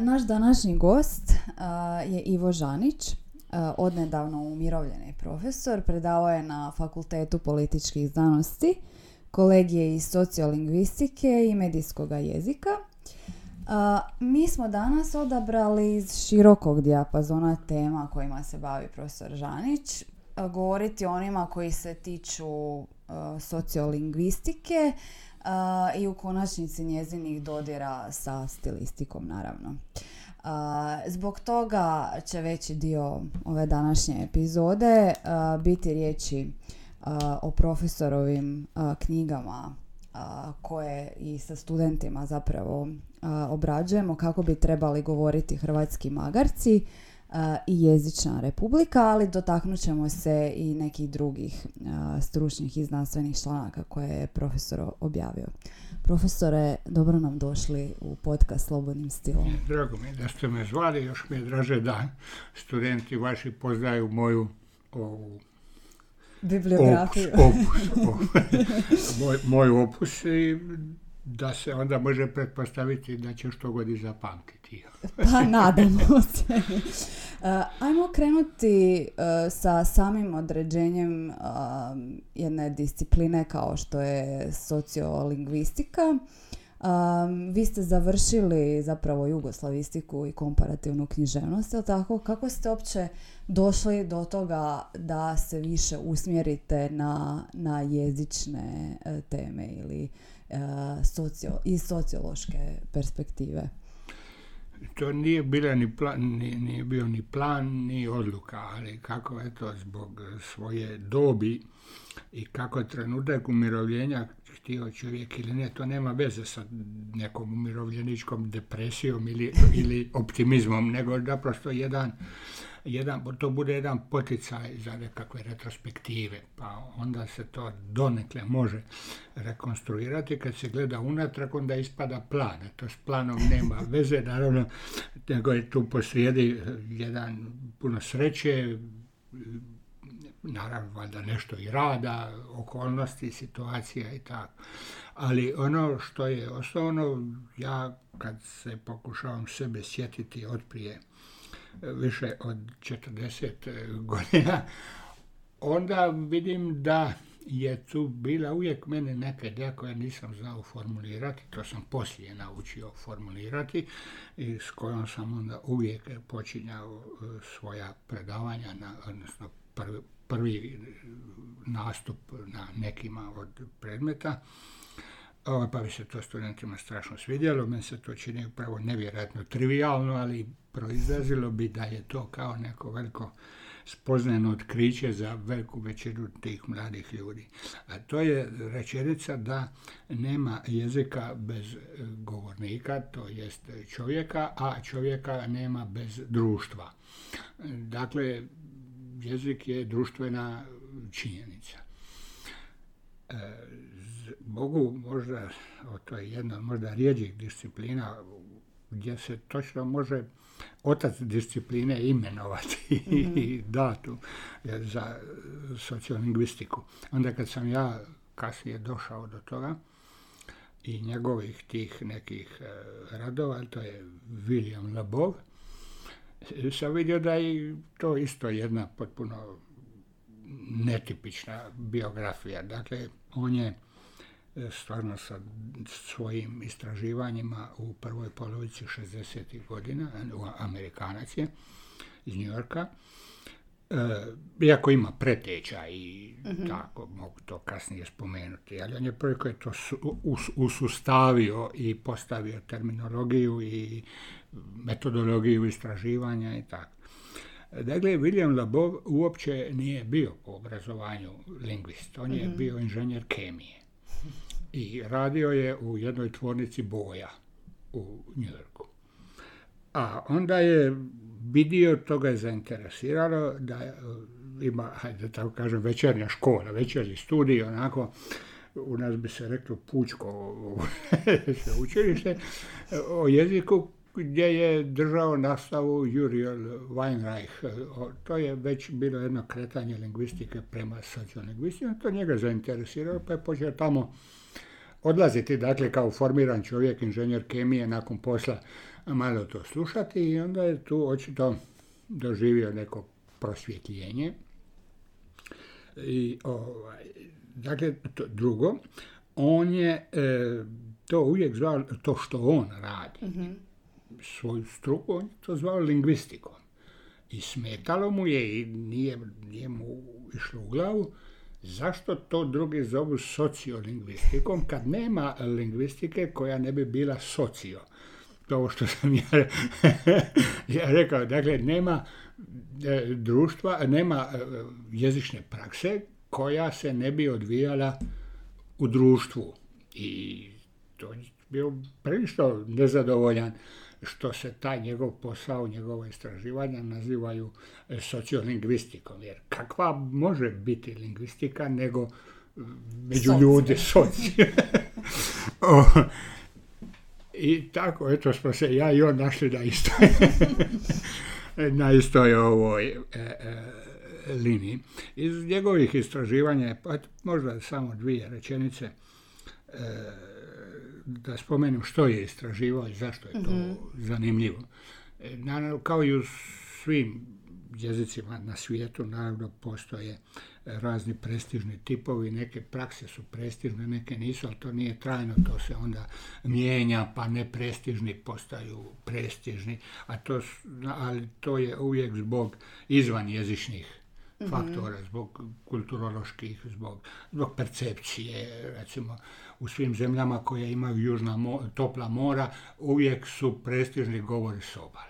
Naš današnji gost je Ivo Žanić, odnedavno umirovljeni profesor. Predavao je na Fakultetu političkih znanosti, kolegije iz sociolingvistike i medijskog jezika. Mi smo danas odabrali iz širokog dijapazona tema kojima se bavi profesor Žanić. Govoriti o onima koji se tiču sociolingvistike i u konačnici njezinih dodira sa stilistikom, naravno. Zbog toga će veći dio ove današnje epizode biti riječi o profesorovim knjigama koje i sa studentima zapravo obrađujemo kako bi trebali govoriti hrvatski magarci i jezična republika, ali dotaknut ćemo se i nekih drugih stručnih i znanstvenih članaka koje je profesor objavio. Profesore, dobro nam došli u podcast Slobodnim stilom. Drago mi je da ste me zvali, još mi je draže da studenti vaši poznaju moju bibliografiju. Moj opus i da se onda može pretpostaviti da će što god i zapamtiti. Pa nadamo se. Ajmo krenuti sa samim određenjem jedne discipline kao što je sociolingvistika. Vi ste završili zapravo jugoslavistiku i komparativnu književnost, je li tako? Kako ste uopće došli do toga da se više usmjerite na jezične teme ili iz sociološke perspektive? To nije bila nije bio ni plan, ni odluka, ali kako je to zbog svoje dobi i kako trenutak umirovljenja htio čovjek ili ne, to nema veze sa nekom umirovljeničkom depresijom ili optimizmom, nego naprosto to bude jedan poticaj za nekakve retrospektive, pa onda se to donekle može rekonstruirati. Kad se gleda unatrag, onda ispada plan. To s planom nema veze, naravno, nego je tu posrijedi jedan puno sreće, naravno valjda nešto i rada, okolnosti, situacija i tako. Ali ono što je osnovno, ja kad se pokušavam sebe sjetiti od prije više od 40 godina, onda vidim da je tu bila uvijek mene neka ideja koja nisam znao formulirati, to sam poslije naučio formulirati i s kojom sam onda uvijek počinjao svoja predavanja, odnosno prvi nastup na nekima od predmeta. Pa bi se to studentima strašno svidjelo, meni se to čini upravo nevjerojatno trivialno, ali proizlazilo bi da je to kao neko veliko spoznajno otkriće za veliku većinu tih mladih ljudi. A to je rečenica da nema jezika bez govornika, to jest čovjeka, a čovjeka nema bez društva. Dakle, jezik je društvena činjenica. Mogu možda, to je jedna od možda rijeđih disciplina gdje se točno može otac discipline imenovati i datu za sociolingvistiku. Onda kad sam ja kasnije došao do toga i njegovih tih nekih radova, to je William Labov, sam vidio da je to isto jedna potpuno netipična biografija. Dakle, on je stvarno sa svojim istraživanjima u prvoj polovici 60. godina, Amerikanac je iz New Yorka, iako ima preteča i tako, mogu to kasnije spomenuti, ali on je prvi koji je to usustavio i postavio terminologiju i metodologiju istraživanja i tako. Dakle, William Labov uopće nije bio po obrazovanju lingvist, on je bio inženjer kemije i radio je u jednoj tvornici boja u New Yorku. A onda je vidio, to ga je zainteresiralo, da ima, da tako kažem, večernja škola, večernji studij, onako, u nas bi se reklo pučko sveučilište, o jeziku, gdje je držao nastavu Uriel Weinreich. To je već bilo jedno kretanje lingvistike prema sociolingvistici. To njega zainteresirao, pa je počeo tamo odlaziti, dakle, kao formiran čovjek, inženjer kemije, nakon posla malo to slušati i onda je tu očito doživio neko prosvjetljenje. I, dakle, drugo, on je to uvijek zvao, to što on radi, svoju struku, on je to zvao lingvistikom. I smetalo mu je i nije mu išlo u glavu zašto to drugi zovu sociolingvistikom kad nema lingvistike koja ne bi bila socio. To ovo što sam ja rekao, dakle nema društva, nema jezične prakse koja se ne bi odvijala u društvu. I to je bio prilično nezadovoljan što se taj njegov posao, njegovo istraživanja nazivaju sociolingvistikom. Jer kakva može biti lingvistika nego među ljude soci. I tako, eto, smo se ja i on našli na istoj ovoj liniji. Iz njegovih istraživanja, možda samo dvije rečenice, da spomenem što je istraživao i zašto je to zanimljivo. Naravno, kao i u svim jezicima na svijetu, naravno postoje razni prestižni tipovi, neke prakse su prestižne, neke nisu, ali to nije trajno, to se onda mijenja, pa neprestižni postaju prestižni, ali to je uvijek zbog izvanjezičnih faktora, zbog kulturoloških, zbog percepcije. Recimo, u svim zemljama koje imaju topla mora uvijek su prestižni govori s obale.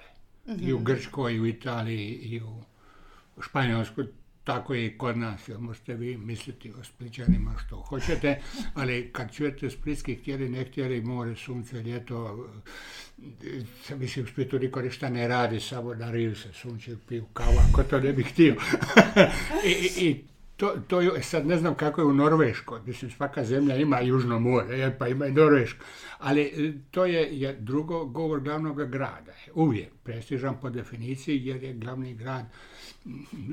I u Grčkoj, i u Italiji, i u Španjolskoj, tako je i kod nas. Možete vi misliti o Splićanima što hoćete, ali kad čujete splitski htjeli, ne htjeli, more, sunce, ljeto, mislim, u Splitu niko ništa ne radi, samo dariju se sunče, piju kavu, ako to ne bi htio. I to je, sad ne znam kako je u Norveškoj, mislim, svaka zemlja ima Južno more, pa ima i Norvešku, ali to je drugo, govor glavnog grada. Uvijek prestižan po definiciji jer je glavni grad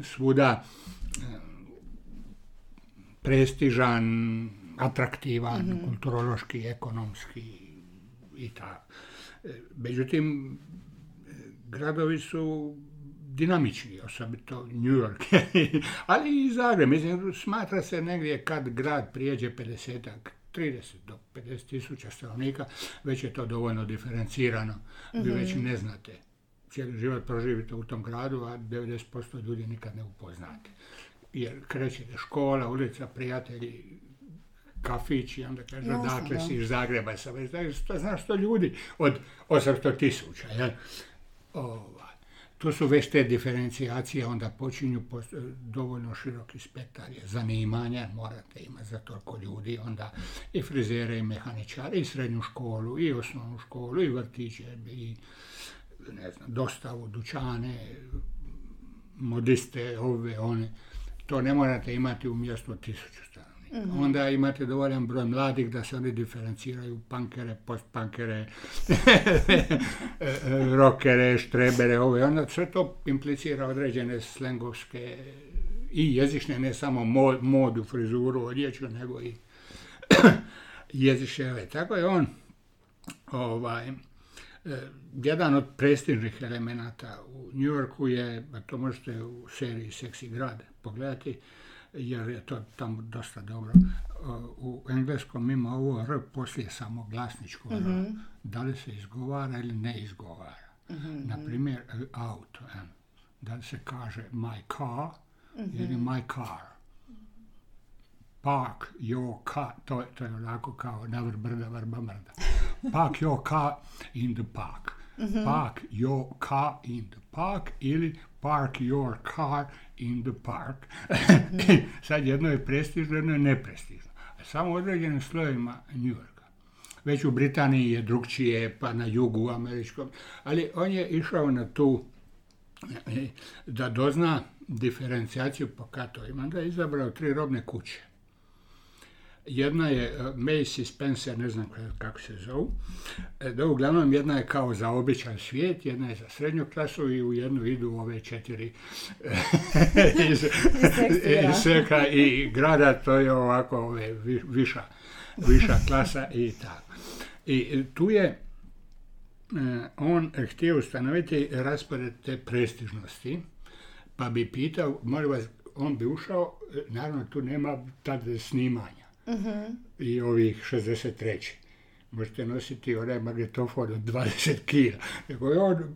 svuda prestižan, atraktivan, kulturološki, ekonomski i tako. Međutim, gradovi su dinamični, osobito New York, ali i Zagreb. Mislim, smatra se negdje kad grad prijeđe 30 do 50,000 stanovnika, već je to dovoljno diferencirano. Vi već ne znate. Cijeli život proživite u tom gradu, a 90% ljudi nikad ne upoznate. Jer krećete škola, ulica, prijatelji, kafić i onda kaže odakle si iz Zagreba. Znaš što ljudi od 800,000. To su već te diferencijacije, onda počinju dovoljno široki spektar zanimanja, morate imati za toliko ljudi, onda i frizere, i mehaničare, i srednju školu, i osnovnu školu, i vrtiće, i ne znam, dostavu, dućane, modiste, ove, one. To ne morate imati u mjestu od 1000 stanovnika. Onda imate dovoljan broj mladih da se oni diferenciraju, punkere, postpunkere, rockere, štrebere, ove, onda sve to implicira određene slengovske i jezične, ne samo modu, frizuru, odjeću, nego i jezične. Tako je on jedan od prestižnih elemenata u New Yorku je, to možete u seriji Seksi grad pogledati, jer je to tamo dosta dobro. U engleskom ima ovo R poslije samo glasničko R. Da li se izgovara ili ne izgovara. Naprimjer, auto. Da li se kaže my car ili my car. Park your car, to je onako kao navr brda, vrba mrda. Park your car in the park. Park your car in the park ili park your car in the park. Sad jedno je prestižno, jedno je neprestižno. Samo u određenim slojevima New Yorka. Već u Britaniji je drugčije, pa na jugu američkom. Ali on je išao na tu da dozna diferencijaciju po katovima. Onda je izabrao 3 robne kuće. Jedna je Macy, Spencer, ne znam kako se zovu. Uglavnom jedna je kao za običan svijet, jedna je za srednju klasu i u jednu idu ove 4 iz Seka i grada, to je ovako ove, viša klasa i tako. I tu je on htio ustanoviti raspored te prestižnosti, pa bi pitao, molim vas, on bi ušao, naravno tu nema tad snimanja, i ovih 63. Možete nositi onaj magnetofon od 20 kila. Dakle,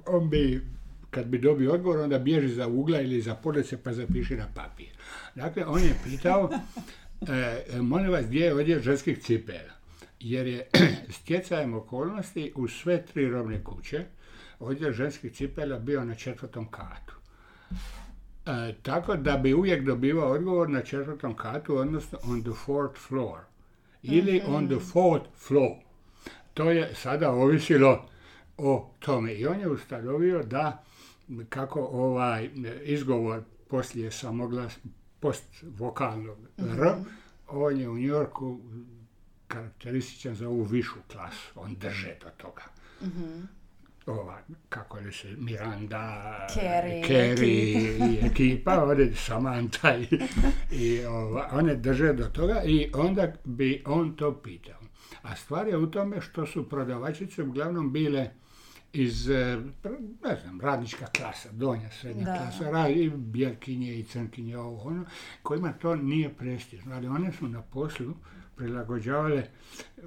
on bi, kad bi dobio odgovor, onda bježi za ugla ili za police pa zapiši na papir. Dakle, on je pitao, molim vas, gdje je odjev ženskih cipela? Jer je stjecajem okolnosti u sve tri robne kuće odjev ženskih cipela bio na 4. katu. Tako da bi uvijek dobivao odgovor na 4. katu, odnosno on the 4th floor. Ili on the 4th floor. To je sada ovisilo o tome. I on je ustanovio da, kako ovaj izgovor poslije postvokalnog R, on je u Njorku karakterističan za ovu višu klasu. On drže do toga. Ova, kako li se, Miranda, Kerry i ekipa, one Samantha i ova, one drže do toga i onda bi on to pitao. A stvar je u tome što su prodavačice uglavnom bile iz, ne znam, radnička klasa, donja, srednja klasa, i bijelkinje i crnkinje, ovo ono, kojima to nije prestižno, ali one su na poslu prilagođavale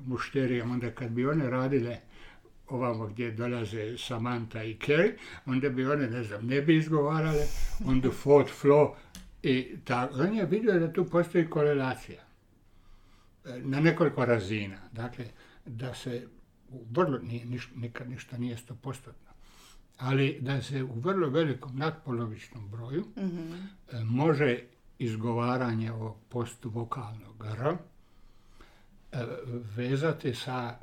mušterijama, onda kad bi one radile ovamo gdje dolaze Samantha i Kerry, onda bi one, ne znam, ne bi izgovarale, on the 4th floor i tako. On je vidio da tu postoji korelacija na nekoliko razina. Dakle, da se u vrlo, nikad ništa nije 100%, ali da se u vrlo velikom nadpolovičnom broju može izgovaranje ovog postvokalnog R vezati sa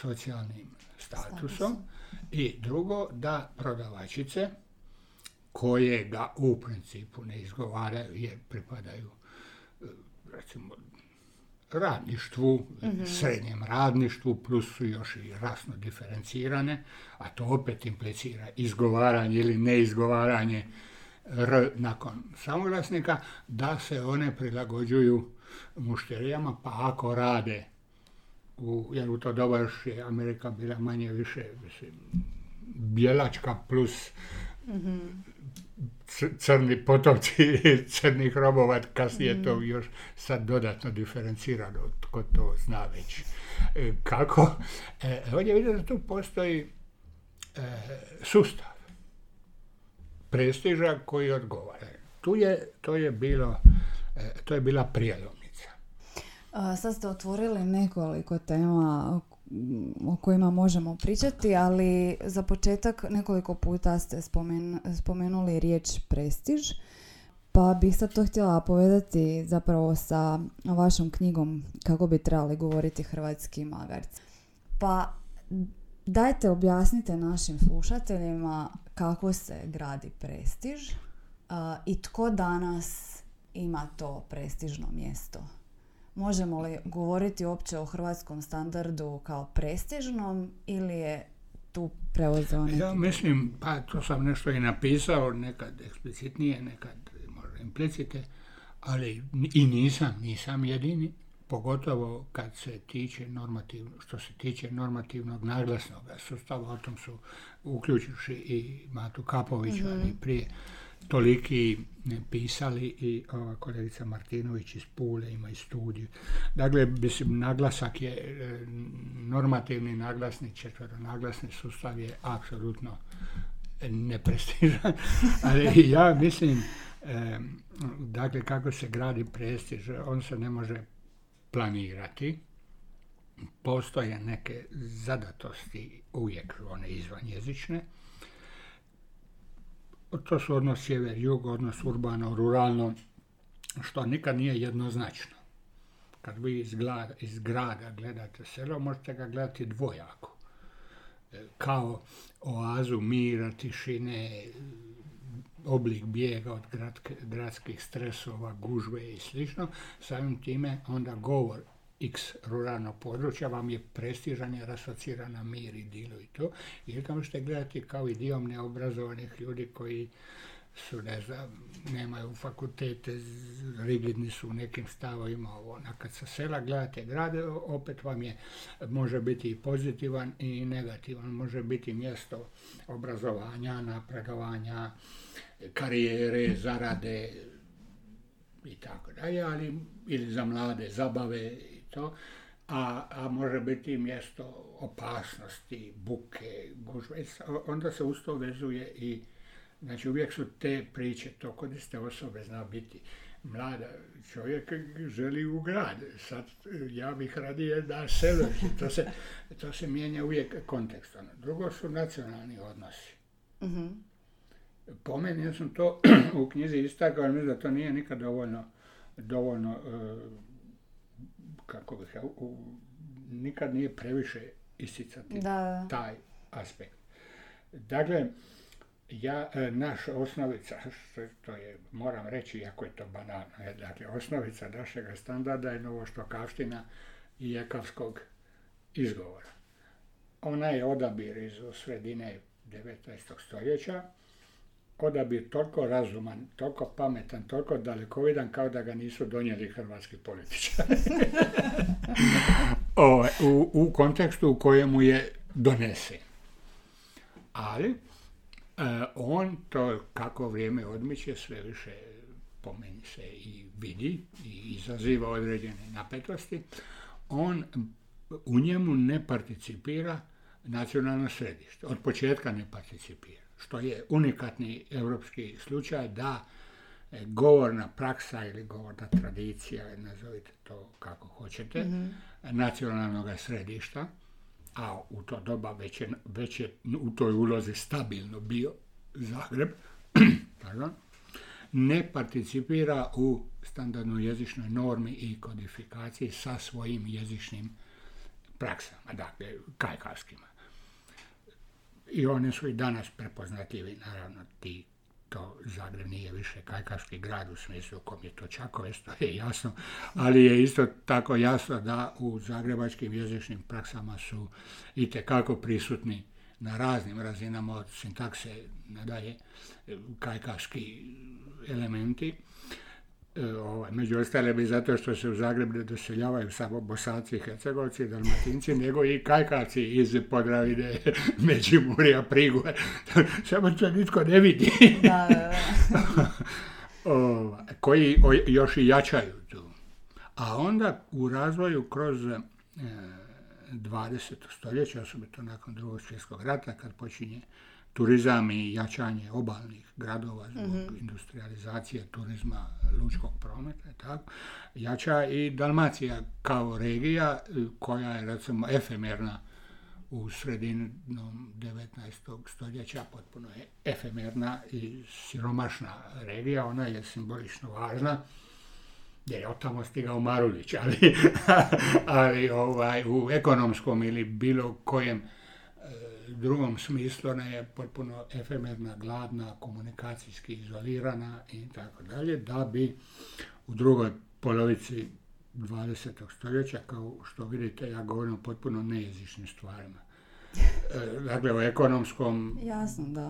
socijalnim statusom. I drugo, da prodavačice koje ga u principu ne izgovaraju jer pripadaju recimo radništvu, srednjem radništvu, plus su još i rasno diferencirane, a to opet implicira izgovaranje ili neizgovaranje R nakon samoglasnika, da se one prilagođuju mušterijama, pa ako rade jer u to doba još je Amerika bila manje više, mislim, bijelačka plus crni potomci crnih robova, kasnije to još sad dodatno diferencirano, tko to zna već kako. Ovdje vidim da tu postoji sustav prestiža koji odgovara. To je bila prijelom. Sad ste otvorili nekoliko tema o kojima možemo pričati, ali za početak nekoliko puta ste spomenuli riječ prestiž, pa bih sad to htjela povedati zapravo sa vašom knjigom Kako bi trebali govoriti hrvatski magarci. Pa dajte objasnite našim slušateljima kako se gradi prestiž i tko danas ima to prestižno mjesto. Možemo li govoriti uopće o hrvatskom standardu kao prestižnom ili je tu preuzeo neki? Ja mislim, pa to sam nešto i napisao, nekad eksplicitnije, nekad možda implicite, ali i nisam jedini, pogotovo kad se tiče normativnog naglasnog sustava, o tom su uključujući i Matu Kapovića, ali prije toliki pisali i kolegica Martinović iz Pule ima i studiju. Dakle, mislim, naglasak je, normativni naglasni, četveronaglasni sustav je apsolutno neprestižan, ali ja mislim, dakle, kako se gradi prestiž, on se ne može planirati. Postoje neke zadatosti, uvijek one izvanjezične. To su odnos sjever-jug, odnos urbano-ruralno, što nikad nije jednoznačno. Kad vi iz grada gledate selo, možete ga gledati dvojako. Kao oazu mira, tišine, oblik bijega od gradskih stresova, gužve i sl. Samim time onda govor x ruralnog područja vam je prestižan jer asociran na mir i dilu i to. Ili ga možete gledati kao idiom neobrazovanih ljudi koji su, ne znam, nemaju fakultete, rigidni su u nekim stavovima, ona kad sa sela gledate grade, opet vam je, može biti i pozitivan i negativan, može biti mjesto obrazovanja, napredovanja, karijere, zarade i tako dalje, ali ili za mlade zabave i to, a može biti mjesto opasnosti, buke, gužve, onda se uz to vezuje i znači uvijek su te priče, to kod iste osobe zna biti. Mlada čovjek želi u grad, sad ja bih radije da selo, to se mijenja uvijek kontekstom. Drugo su nacionalni odnosi. Uh-huh. Po meni, ja sam to u knjizi istakao, ali mislim da to nije nikad dovoljno nikad nije previše isticati taj aspekt. Dakle, naš osnovica, što je, moram reći, iako je to banalno, je, dakle, osnovica našega standarda je novoštokavština i jakavskog izgovora. Ona je odabir iz sredine 19. stoljeća, odabir toliko razuman, toliko pametan, toliko dalekovidan kao da ga nisu donijeli hrvatski političari. U kontekstu u kojemu je donesen. Ali on to, kako vrijeme odmiče, sve više po meni se i vidi i izaziva određene napetosti. On u njemu ne participira nacionalno središte, od početka ne participira, što je unikatni europski slučaj da govorna praksa ili govorna tradicija, nazovite to kako hoćete, nacionalnog središta, a u to doba već je u toj ulozi stabilno bio Zagreb, ne participira u standardnoj jezičnoj normi i kodifikaciji sa svojim jezičnim praksama, dakle, kajkavskima. I one su i danas prepoznatljivi, naravno, to Zagreb nije više kajkavski grad u smislu u kom je to Čakovec, to je jasno, ali je isto tako jasno da u zagrebačkim jezičnim praksama su itekako prisutni na raznim razinama od sintakse nadalje kajkavski elementi. Među ostale bi zato što se u Zagreb ne doseljavaju samo Bosanci, Hercegovci, Dalmatinci, nego i kajkavci iz Podravine, Međimurja, Prigore. Samo to nitko ne vidi. Koji još i jačaju tu. A onda u razvoju kroz 20. stoljeća, osobito nakon Drugog svjetskog rata, kad počinje turizam i jačanje obalnih gradova zbog industrializacije, turizma, lučkog prometa, tako, jača i Dalmacija kao regija koja je, recimo, efemerna u sredinom 19. stoljeća, potpuno je efemerna i siromašna regija. Ona je simbolično važna jer je otamo stigao Marulić, ali u ekonomskom ili bilo kojem drugom smislu ona je potpuno efemerna, gladna, komunikacijski izolirana i tako dalje, da bi u drugoj polovici 20. stoljeća, kao što vidite, ja govorim o potpuno nejezičnim stvarima. Dakle, o ekonomskom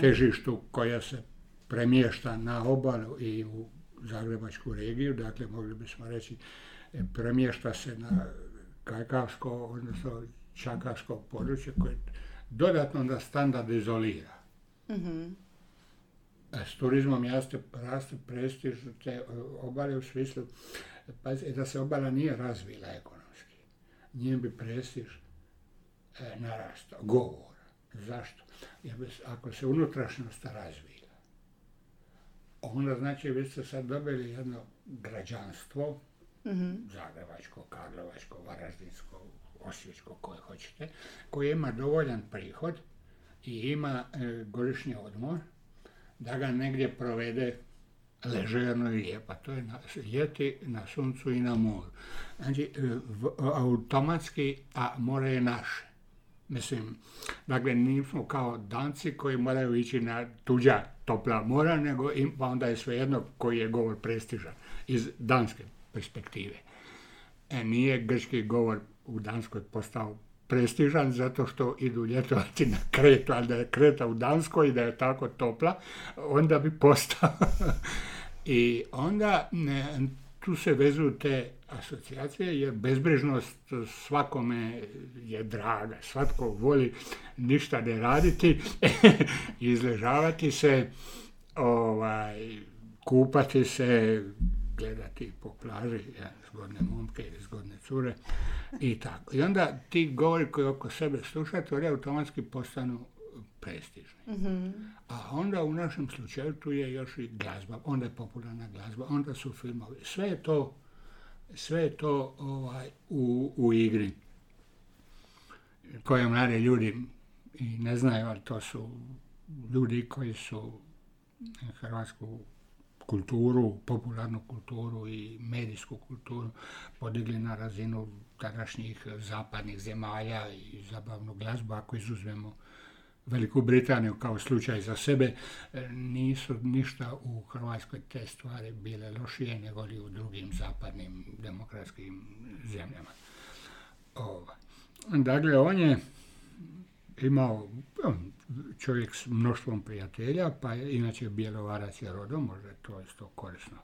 težištu koja se premješta na obalu i u zagrebačku regiju, dakle, mogli bismo reći, premješta se na kajkavsko, odnosno čakavsko područje koje dodatno da standard izolira. Mm-hmm. S turizmom raste prestiž te obale u smislu da se obala nije razvila ekonomski. Njen bi prestiž narastao, govor. Zašto? Jer ako se unutrašnjost razvila, onda znači vi ste sad dobili jedno građanstvo, zagrebačko, karlovačko, varaždinsko, osječko, koje hoćete, koje ima dovoljan prihod i ima godišnji odmor da ga negdje provede ležerno i lijepo. To je ljeti na suncu i na moru. Znači, automatski, a more je naše. Mislim, dakle, nismo kao Danci koji moraju ići na tuđa topla mora, nego pa onda je svejedno koji je govor prestižan iz danske perspektive. Nije grčki govor u Danskoj postao prestižan zato što idu ljetovati na Kretu, ali da je Kreta u Danskoj i da je tako topla, onda bi postao. I onda tu se vezuju te asocijacije, jer bezbrižnost svakome je draga, svatko voli ništa ne raditi, izležavati se, kupati se, gledati po plaži, zgodne momke, zgodne cure i tako. I onda ti govori koji oko sebe slušate, oni automatski postanu prestižni. Mm-hmm. A onda u našem slučaju tu je još i glazba, onda je popularna glazba, onda su filmovi. Sve je to u igri koje mlade ljudi i ne znaju, ali to su ljudi koji su hrvatsku kulturu, popularnu kulturu i medijsku kulturu podigli na razinu današnjih zapadnih zemalja i zabavnu glazbu, ako izuzmemo Veliku Britaniju kao slučaj za sebe, nisu ništa u Hrvatskoj te stvari bile lošije nego li u drugim zapadnim demokratskim zemljama. Dakle, on je imao čovjek s mnoštvom prijatelja, pa inače Bjelovarac je rodom, možda je to isto korisno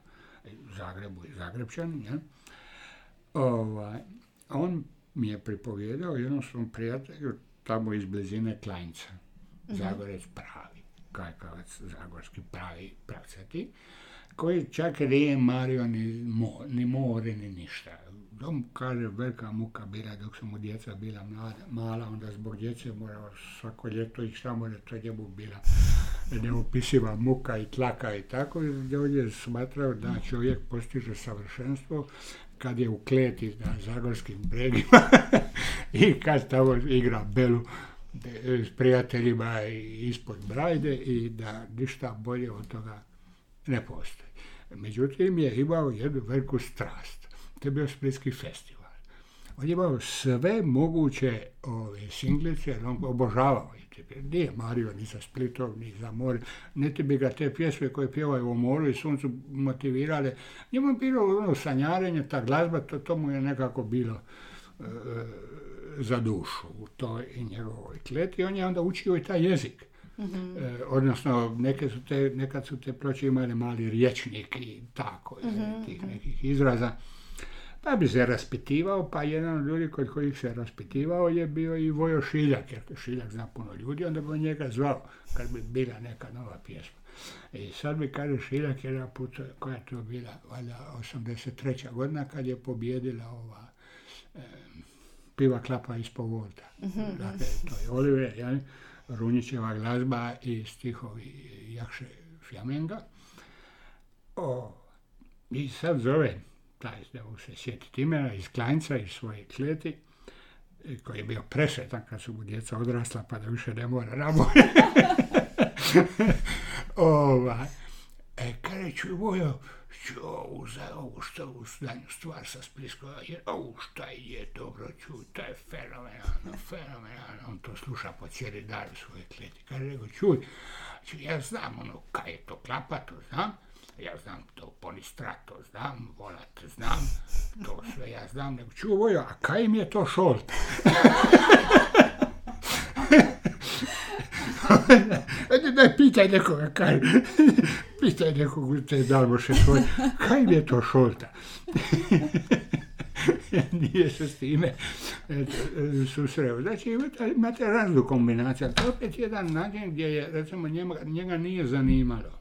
Zagrebu i Zagrepčani. Ja? On mi je pripovjedao jednom svom prijatelju tamo iz blizine Klajnca, Zagorec pravi, kajkavac zagorski pravi pravcati, koji čak nije mario ni more ni ništa. Dom kaže, velika muka bila dok su mu djeca bila mala, onda zbog djece morao svako ljeto ići tamo, da to njemu bila neopisiva muka i tlaka i tako. On je smatrao da čovjek postiže savršenstvo kad je u kleti na zagorskim bregima i kad tamo igra belu s prijateljima ispod brajde i da ništa bolje od toga ne postoji. Međutim, je imao jednu veliku strast. To je bio Splitski festival. On je imao sve moguće singlice, jer on obožavao ih. Nije mario ni za Splitov, ni za more. Niti bi ga te pjesme koje pjevaju o moru i suncu motivirale. Njemu je bilo sanjarenje, ta glazba, to mu je nekako bilo za dušu u toj i njegovoj kleti. On je onda učio i taj jezik. Mm-hmm. Odnosno, nekad su te ploče imali mali rječnik i tako, tih nekih izraza. Pa bi se raspitivao, pa jedan od ljudi kod kojih se raspitivao je bio i Vojo Šiljak, jer Šiljak zna puno ljudi, onda bi on njega zvao kad bi bila neka nova pjesma. I sad mi kaže Šiljak jedan put, koja je to bila, valjda 83. godina, kad je pobjedila ova Piva klapa ispod voda. Mm-hmm. Dakle, to je Olive, Runjićeva glazba i stihovi Jakše Fjamenga. I sad zove, taj da mu se sjeti Timena, iz Klanjca, iz svoje kleti, koji je bio presretan kad su mu djeca odrasla, pa da više ne mora nabolje. Kada ću Vojo, ovo što je u danju stvar sa Splitskoj, ovo šta je dobro, to je fenomenalno. On to sluša po cijeli dan u svoje kleti. Kada je rekao, ja znam kaj je to klapa, to znam. Ja znam to Ponistrat, to znam, Volat znam, to sve ja znam, nego Vojo, a kaj mi je to šolt? Daj, pitaj nekoga, kaj. Pitaj nekog, te Dalmoše svoj, kaj mi je to šolta? Nije se s time susreo. Znači, imate razliku kombinacija. To je opet jedan način gdje je, recimo, njega nije zanimalo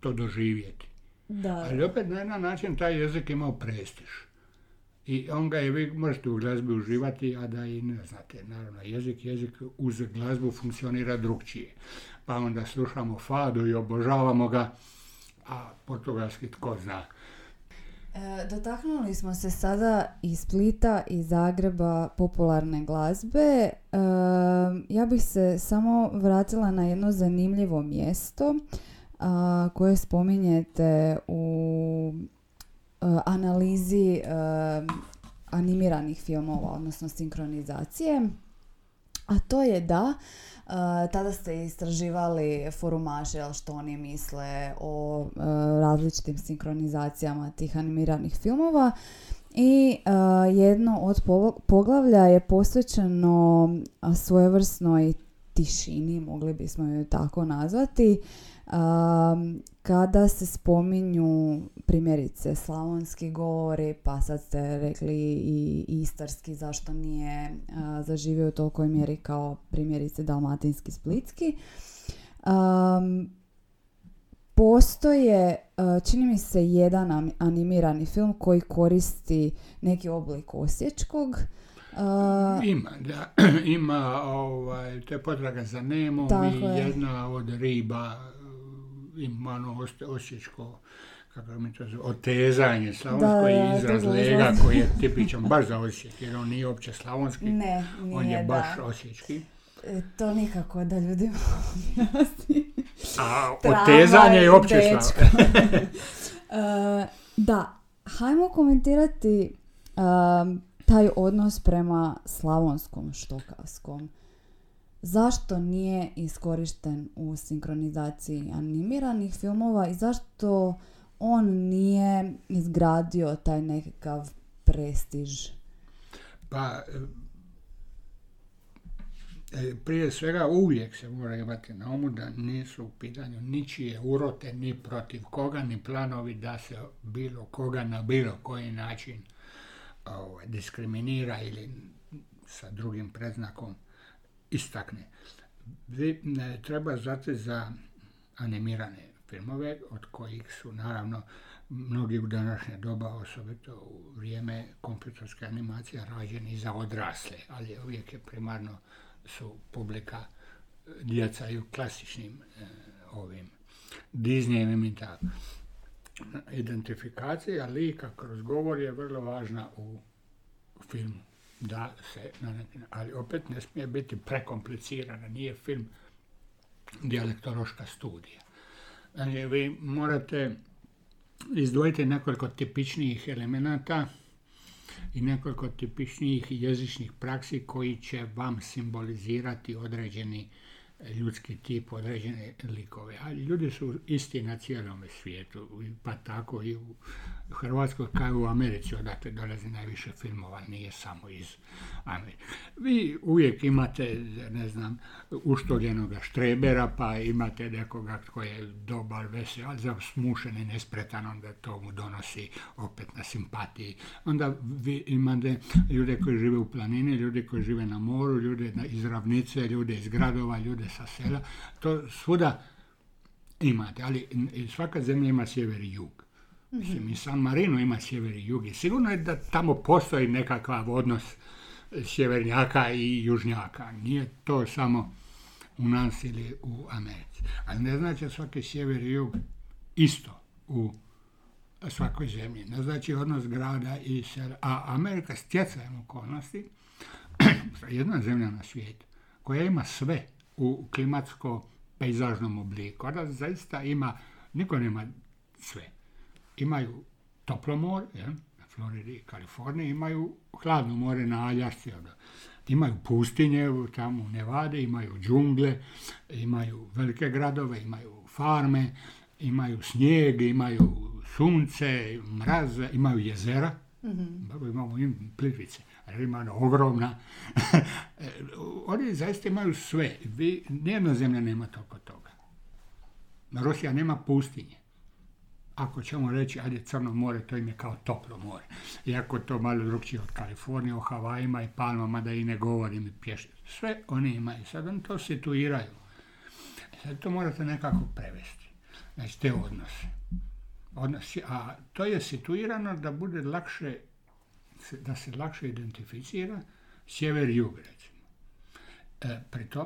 to doživjeti. Da. Ali opet na jedan način taj jezik imao prestiž. I on ga je, vi možete u glazbi uživati, a da i ne znate. Naravno, jezik uz glazbu funkcionira drukčije. Pa onda slušamo fadu i obožavamo ga, a portugalski tko zna. Dotaknuli smo se sada iz Splita i Zagreba popularne glazbe. Ja bih se samo vratila na jedno zanimljivo mjesto koje spominjete u analizi animiranih filmova, odnosno sinkronizacije. A to je da tada ste istraživali forumaše, što oni misle o različitim sinkronizacijama tih animiranih filmova I jedno od poglavlja je posvećeno svojevrsnoj tišini, mogli bismo ju tako nazvati, kada se spominju primjerice slavonski govori, pa sad ste rekli i istarski, zašto nije zaživio u tolikoj mjeri kao primjerice dalmatinski, splitski. Postoje, čini mi se, jedan animirani film koji koristi neki oblik osječkog. Ima te Potraga za Nemom i jedna od riba, ima ono osječko, kako mi to zove, otezanje slavonsko je izraz lega koji je tipičan baš za Osijek, jer on nije uopće slavonski, on je baš osječki. To nikako da ljudi mogu jasniti. A otezanje je opće slavno. Da, hajmo komentirati taj odnos prema slavonskom štokavskom. Zašto nije iskorišten u sinkronizaciji animiranih filmova i zašto on nije izgradio taj nekakav prestiž? Pa, prije svega uvijek se mora imati na umu da nisu u pitanju ničije urote, ni protiv koga, ni planovi da se bilo koga na bilo koji način diskriminira ili sa drugim predznakom istakne. Treba znati za animirane filmove, od kojih su naravno mnogi u današnje doba, osobito u vrijeme kompjuterske animacije, rađeni za odrasle, ali uvijek je primarno su publika djeca i u klasičnim ovim Disneyevim i tako. Identifikacija lika kroz govor je vrlo važna u filmu, da se, ali opet ne smije biti prekomplicirana, nije film dijalektološka studija. Znači, vi morate izdvojiti nekoliko tipičnijih elemenata i nekoliko tipičnijih jezičnih praksi koji će vam simbolizirati određeni ljudski tip, određene likove. A ljudi su isti na cijelom svijetu, pa tako i u Hrvatskoj kao i u Americi, odakle dolazi najviše filmova, nije samo iz Amerike. Vi uvijek imate, ne znam, uštoljenoga štrebera, pa imate nekoga tko je dobar, vesel, ali smušen i nespretan, onda to mu donosi opet na simpatiji. Onda vi imate ljude koji žive u planini, ljude koji žive na moru, ljude iz ravnice, ljude iz gradova, ljude sa sela, to svuda imate, ali svaka zemlja ima sjever i jug. Mislim, i San Marino ima sjever i jug i sigurno je da tamo postoji nekakav odnos sjevernjaka i južnjaka. Nije to samo u nas ili u Americi. Ali ne znači svaki sjever i jug isto u svakoj zemlji. Ne znači odnos grada i sela. A Amerika stjecajem okolnosti, jedna zemlja na svijetu koja ima sve u klimatsko-pejzažnom obliku. Ona zaista ima, niko nema sve. Imaju toplo more, na Floridi i Kaliforniji, imaju hladno more na Aljašci. Imaju pustinje, tamo u Nevadi, imaju džungle, imaju velike gradove, imaju farme, imaju snijeg, imaju sunce, mraze, imaju jezera. Mm-hmm. Imamo i Plitvice, ali imamo ogromna. Oni zaista imaju sve. Nijedna zemlja nema toliko toga. Rusija nema pustinje. Ako ćemo reći, ajde Crno more, to im je kao toplo more. Iako to malo drugčije od Kalifornije, o Havajima i Palmama, da i ne govorim i pješim. Sve oni imaju. Sad oni to situiraju. Sad to morate nekako prevesti. Znači, te odnose. A to je situirano da bude lakše, da se lakše identificira sjever-jug, recimo.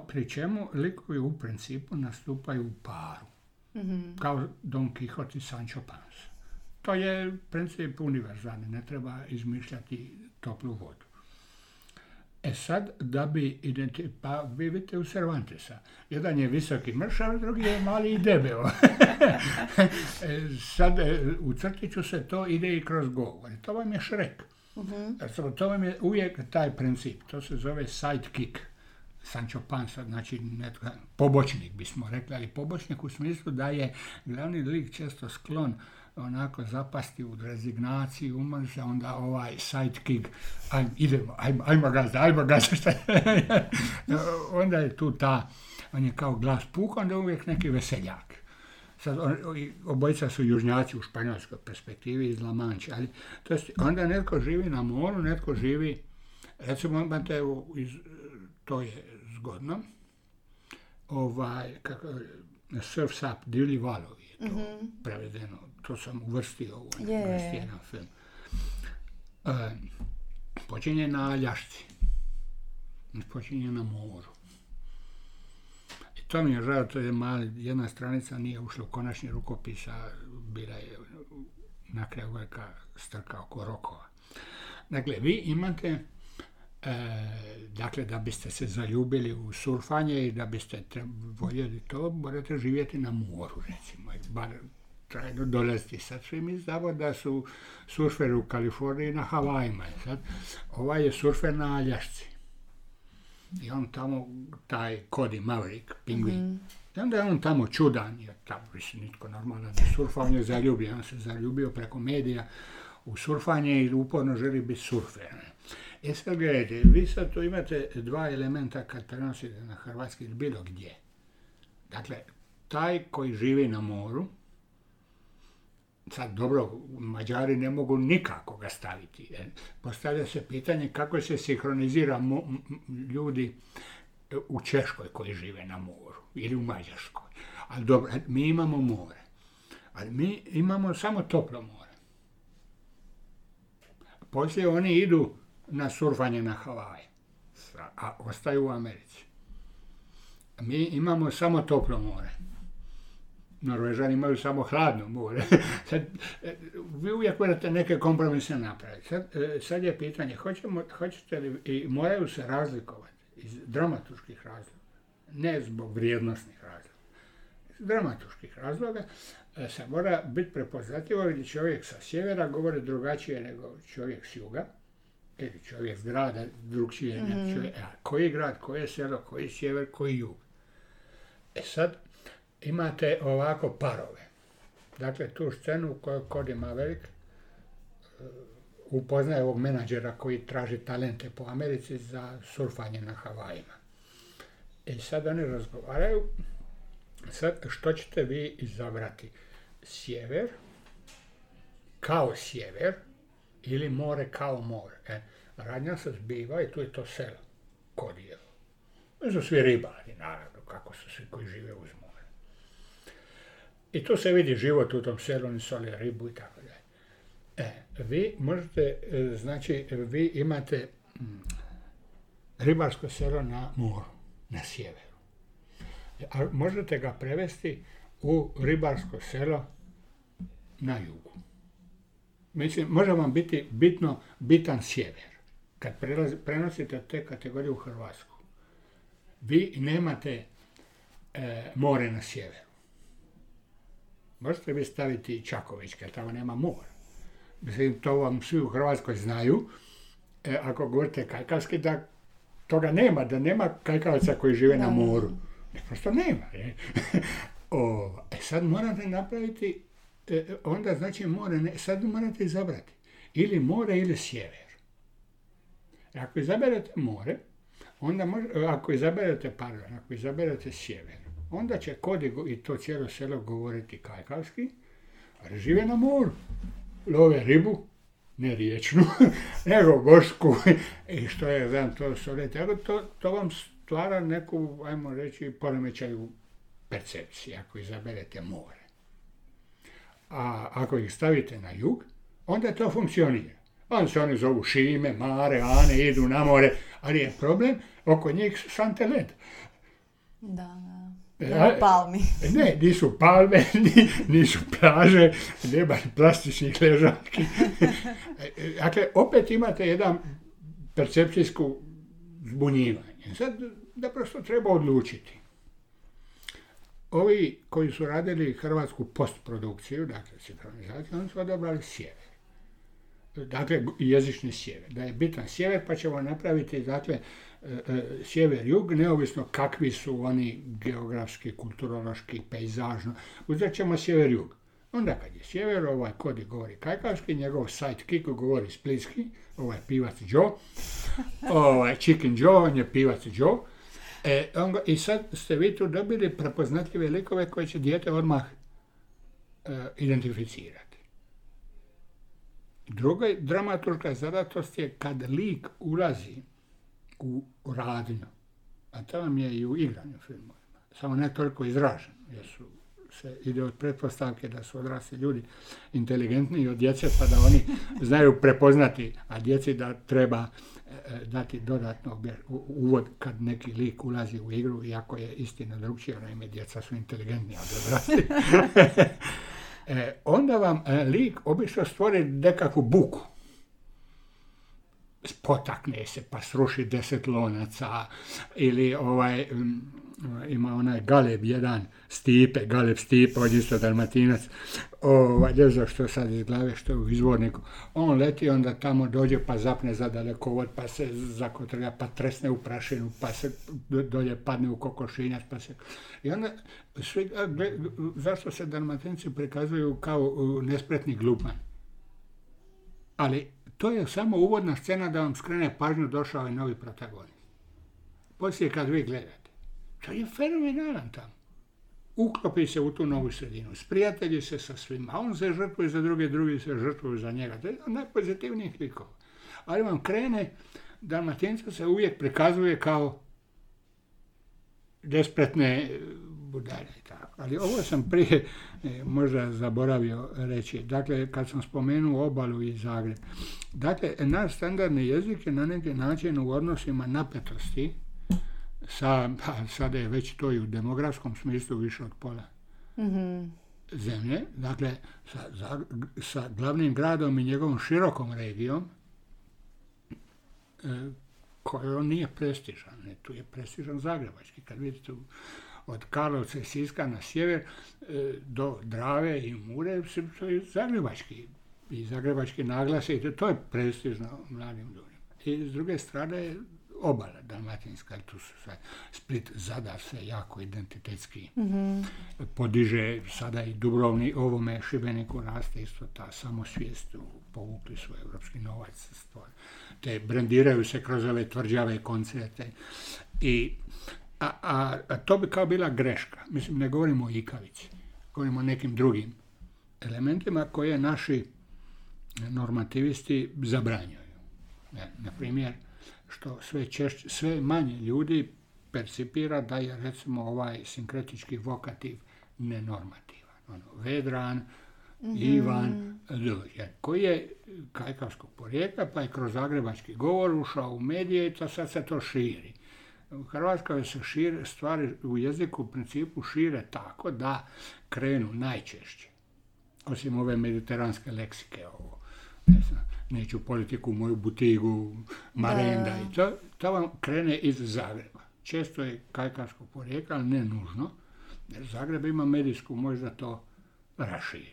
Pri čemu likovi u principu nastupaju u paru. Mm-hmm. Kao Don Quixote i Sancho Panza. To je princip univerzalni, ne treba izmišljati toplu vodu. E sad, da bi pa vi vidite u Cervantesa. Jedan je visoki mršav, drugi je mali i debel. Sad, u crtiću se to ide i kroz govor. To vam je Šrek. Mm-hmm. To vam je uvijek taj princip. To se zove sidekick. Sancho Panza, znači pobočnik bismo rekli, ali pobočnik u smislu da je glavni lik često sklon onako zapasti u rezignaciju, umrza, onda ovaj sidekick, ajmo gazda, šta je? Onda je tu ta, on je kao glas puka, onda je uvijek neki veseljak. Sad, obojica su južnjaci u španjolskoj perspektivi iz La Manche, ali to jest, onda netko živi na moru, netko živi, recimo, to je zgodno, Surf Sap, Divlji valovi je to prevedeno, to sam uvrstio u jedan film. Počinje na Aljašci, počinje na moru. To mi je žao, to je mali, jedna stranica nije ušla u konačni rukopis, a bila je na kraju velika strka oko rokova. Dakle, vi imate, dakle, da biste se zaljubili u surfanje i da biste voljeli to, morate živjeti na moru, recimo, bar trajno dolaziti. Sad svi mi znamo da su surferi u Kaliforniji na Havajima. Sad, ovaj je surfer na Aljašci. I on tamo, taj Cody Maverick, pingvin. I onda je on tamo čudan, jer tamo više nitko normalan ne surfa, on je zaljubljen. On se zaljubio preko medija u surfanje i uporno želi biti surfer. E sad gledajte, vi sad tu imate dva elementa kad prenosite na hrvatski ili bilo gdje. Dakle, taj koji živi na moru, sad dobro, Mađari ne mogu nikako ga staviti. Postavlja se pitanje kako se sinhronizira ljudi u Češkoj koji žive na moru ili u Mađarskoj. Ali dobro, mi imamo more, ali mi imamo samo toplo more. Poslije oni idu na surfanje na Havaje, a ostaju u Americi. Mi imamo samo toplo more. Norvežani imaju samo hladno more. Sad, vi uvijek morate neke kompromise napraviti. Sad je pitanje, hoćete li, i moraju se razlikovati iz dramatuških razloga, ne zbog vrijednosnih razloga. Iz dramatuških razloga se mora biti prepoznatljivo gdje čovjek sa sjevera govori drugačije nego čovjek s juga, ili čovjek s grada drugačije nego čovjek. Koji grad, koje selo, koji sjever, koji jug. E sad, imate ovako parove. Dakle, tu scenu u kojoj Cody Maverick upoznaje ovog menadžera koji traži talente po Americi za surfanje na Havajima. I sad oni razgovaraju. Sad, što ćete vi izabrati? Sjever kao sjever ili more kao more? Radnja se zbiva i tu je to selo Codyjevo. Oni su svi ribari, naravno, kako su svi koji žive uz more. I tu se vidi život u tom selu, oni sole ribu i tako dalje. Vi možete, znači, vi imate ribarsko selo na moru, na sjeveru. A možete ga prevesti u ribarsko selo na jugu. Mislim, može vam biti bitan sjever. Kad prenosite te kategorije u Hrvatsku, vi nemate more na sjeveru. Možete vi staviti Čakovićke, tamo nema mora. Mislim, to vam svi u Hrvatskoj znaju. Ako govorite kajkavski, da toga nema, da nema kajkavaca koji žive na moru. Prosto nema. Sad morate napraviti, onda znači more, sad morate izabrati. Ili more ili sjever. Ako izaberete more, ako izaberete sjever, onda će Cody i to cijelo selo govoriti kajkavski, ali žive na moru, love ribu, ne riječnu, nego gorsku, i što je vam to soleti. To vam stvara neku, ajmo reći, poremećaju percepciji, ako izaberete more. A ako ih stavite na jug, onda to funkcionira. Onda se oni zovu Šime, Mare, Ane, idu na more, ali je problem, oko njih sante led. Da. Ne, nisu palme, nisu plaže, nema plastičnih ležaljki. Dakle, opet imate jedan percepcijsku zbunjivanje. Sad naprosto treba odlučiti. Ovi koji su radili hrvatsku postprodukciju, dakle sinhronizaciju, oni su odabrali sjever. Dakle, jezični sjever. Da je bitan sjever, pa ćemo napraviti, dakle, sjever-jug, neovisno kakvi su oni geografski, kulturološki, pejzažno. Uzet ćemo sjever-jug. Onda kad je sjever, ovaj Kodi govori kajkavski, njegov sidekick govori splitski, ovaj pivac Joe, ovaj Chicken Joe, on je pivac Joe. I sad ste vi tu dobili prepoznatljive likove koje će dijete odmah identificirati. Druga dramaturška zadatost je kad lik ulazi u radnju, a to vam je i u igranju filmovima, samo ne toliko izraženo, jer su se ide od pretpostavke da su odrasli ljudi inteligentni od djece, pa da oni znaju prepoznati, a djeci da treba dati dodatno uvod kad neki lik ulazi u igru, iako je istina drukčija, naime djeca su inteligentni od odrasli. Onda vam lik obično stvori nekakvu buku. Potakne se pa sruši 10 lonaca ili ovaj... Ima onaj Galeb jedan, Stipe, Galeb Stipe, on isto dalmatinac, ne znam što sad iz glave, što je u izvorniku. On leti, onda tamo dođe pa zapne za dalekovod, pa se zakotrlja, pa tresne u prašinu, pa se dolje padne u kokošinjac, pa se... I onda, zašto se dalmatinci prikazuju kao nespretni glupan? Ali to je samo uvodna scena da vam skrene pažnju, došao je novi protagonist. Poslije kad vi gledate, to je fenomenalan tamo. Uklopi se u tu novu sredinu, sprijatelji se sa svima, on se žrtvuje za druge, drugi se žrtvuju za njega. To je jedan najpozitivnijih likova. Ali vam krene, dalmatinca se uvijek prikazuje kao despretne budale i tako. Ali ovo sam prije možda zaboravio reći. Dakle, kad sam spomenuo Obalu i Zagreb. Dakle, naš standardni jezik je na neki način u odnosima napetosti, sada je već to i u demografskom smislu više od pola zemlje, dakle sa glavnim gradom i njegovom širokom regijom koji on nije prestižan, ne, tu je prestižan zagrebački, kad vidite od Karlovca i Siska na sjever do Drave i Mure, to je zagrebački i zagrebački naglasi, to je prestižno mladim ljudima. I s druge strane je Obala dalmatinska, tu su sad, Split, Zadar se jako identitetski podiže, sada i Dubrovnik, ovome Šibeniku raste isto ta samosvijest, povukli su evropski novac, te brendiraju se kroz ove tvrđave koncerte. A to bi kao bila greška, mislim ne govorimo o ikavici, govorimo o nekim drugim elementima koje naši normativisti zabranjuju. Na primjer, što sve manje ljudi percipira da je recimo ovaj sinkretički vokativ nenormativan. Vedran, Ivan, Dođer, koji je kajkavskog porijekla pa je kroz zagrebački govor ušao u medije i sad se to širi. U Hrvatskoj se stvari u jeziku u principu šire tako da krenu najčešće, osim ove mediteranske leksike ovo. Neću politiku, moju butigu, marenda i to. To vam krene iz Zagreba. Često je kajkavsko porijeklo, ali ne nužno. Jer Zagreb ima medijsku moć da to raširi.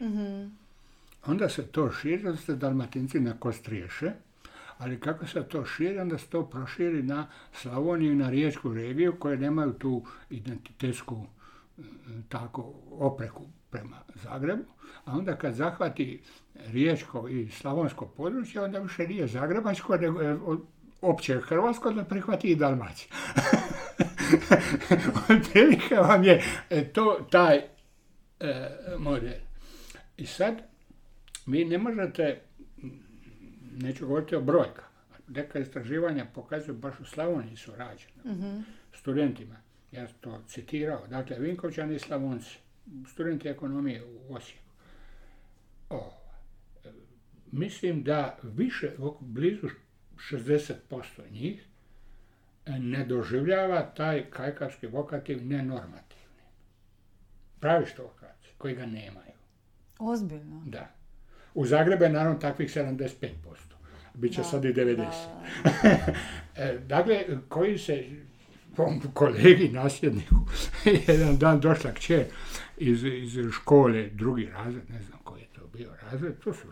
Onda se to širi, onda se Dalmatinci nakostriješe. Ali kako se to širi, onda se to proširi na Slavoniju i na Riječku regiju koje nemaju tu identitetsku tako opreku prema Zagrebu, a onda kad zahvati riječko i slavonsko područje, onda više nije zagrebačko, nego je opće hrvatsko, da prihvati i Dalmaciju. Otprilike vam je to taj model. I sad, vi ne možete, neću govoriti o brojkama, neka istraživanja pokazuju, baš u Slavoniji su rađene studentima. Ja to citirao, dakle, Vinkovčani i Slavonci, studenti ekonomije u Osijeku. Mislim da više, blizu 60% njih ne doživljava taj kajkavski vokativ nenormativni. Pravi štokarci koji ga nemaju. Ozbiljno? Da. U Zagrebu je naravno takvih 75%. Biće sad i 90%. Dakle, koji se... kolegi, nasljedniku, jedan dan došla kćer iz škole, drugi razred, ne znam koji je to bio razred, to su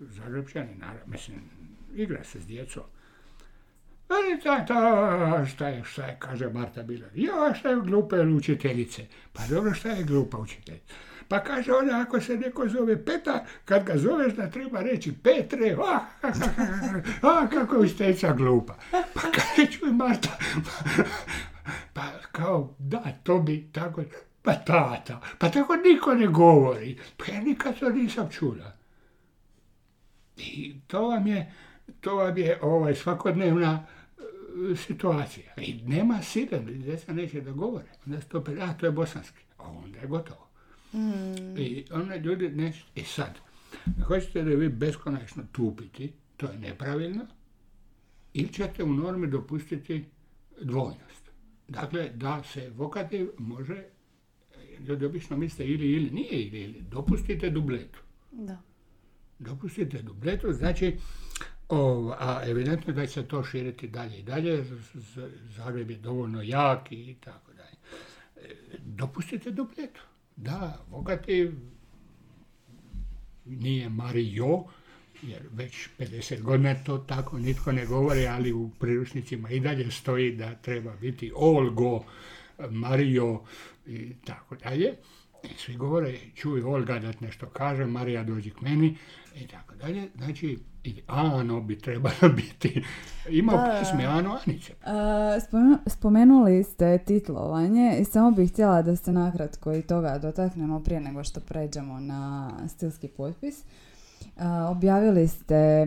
Zagrebčani, naravno, mislim, igra se s djecom. Ali šta je, kaže Marta Bilar, šta je glupa učiteljice? Pa dobro, šta je glupa učiteljica? Pa kaže ona, ako se neko zove Peta, kad ga zoveš da treba reći Petre, kako je steca glupa. Pa kaže, čuj Marta, pa kao, da, to bi tako, pa tata, pa tako niko ne govori. Pa ja nikad to nisam čula. I to vam je svakodnevna situacija. I nema silen, djeca neće da govore. Onda to je bosanski. A onda je gotovo. I onda ljudi nešto... I sad, hoćete da vi beskonačno tupiti, to je nepravilno, ili ćete u normi dopustiti dvojnost. Dakle, da se vokativ može, ljudi obično misle ili, nije ili, dopustite dubletu. Da. Dopustite dubletu, znači, a evidentno da će se to širiti dalje i dalje, Zagreb je dovoljno jak i tako dalje. Dopustite dubletu. Da, vokativ nije Mario, jer već 50 godina to tako nitko ne govori, ali u priručnicima i dalje stoji da treba biti Olgo, Mario i tako dalje. Svi govore, čuj Olga da nešto kaže, Marija dođi k meni i tako dalje. Znači, i Ano bi trebalo biti. Ima pisme Ano Anice. Spomenuli ste titlovanje i samo bih htjela da se nakratko i toga dotaknemo prije nego što pređemo na stilski potpis. Objavili ste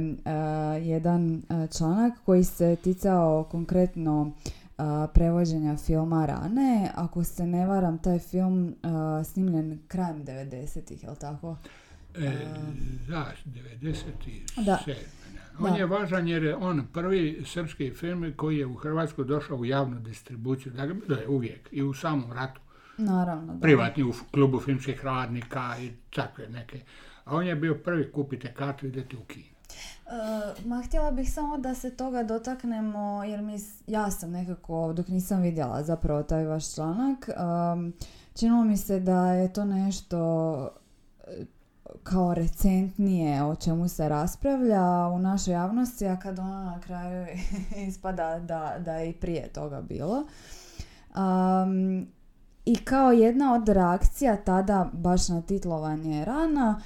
jedan članak koji se ticao konkretno prevođenja filma Rane. Ako se ne varam, taj film snimljen krajem 90-ih, je li tako? Da, 97. Da. On je važan jer je on prvi srpski film koji je u Hrvatsku došao u javnu distribuciju. Dakle, bilo je uvijek i u samom ratu. Naravno, da. Privatni u klubu filmskih radnika i takve neke. A on je bio prvi, kupite kartu, idete u kino. Htjela bih samo da se toga dotaknemo, jer ja sam nekako, dok nisam vidjela zapravo taj vaš članak, činilo mi se da je to nešto kao recentnije o čemu se raspravlja u našoj javnosti, a kad ona na kraju ispada da je i prije toga bilo. I kao jedna od reakcija tada, baš na titlovanje Rana,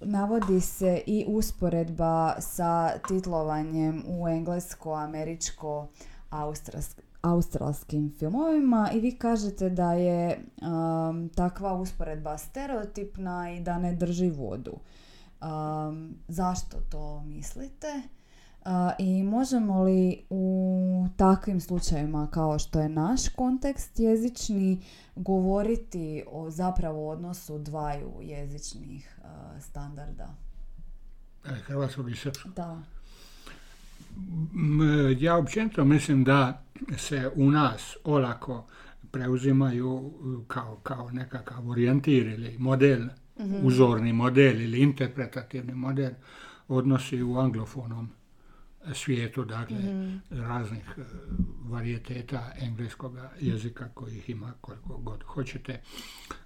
navodi se i usporedba sa titlovanjem u englesko-američko-australskim filmovima i vi kažete da je takva usporedba stereotipna i da ne drži vodu. Zašto to mislite? I možemo li u takvim slučajevima kao što je naš kontekst jezični govoriti o zapravo odnosu dvaju jezičnih standarda? Hrvatskog i srpskog? Da. Ja općenito mislim da se u nas olako preuzimaju kao nekakav orijentir ili model, uzorni model ili interpretativni model odnosi u anglofonom svijetu, dakle, raznih varijeteta engleskog jezika kojih ima koliko god hoćete.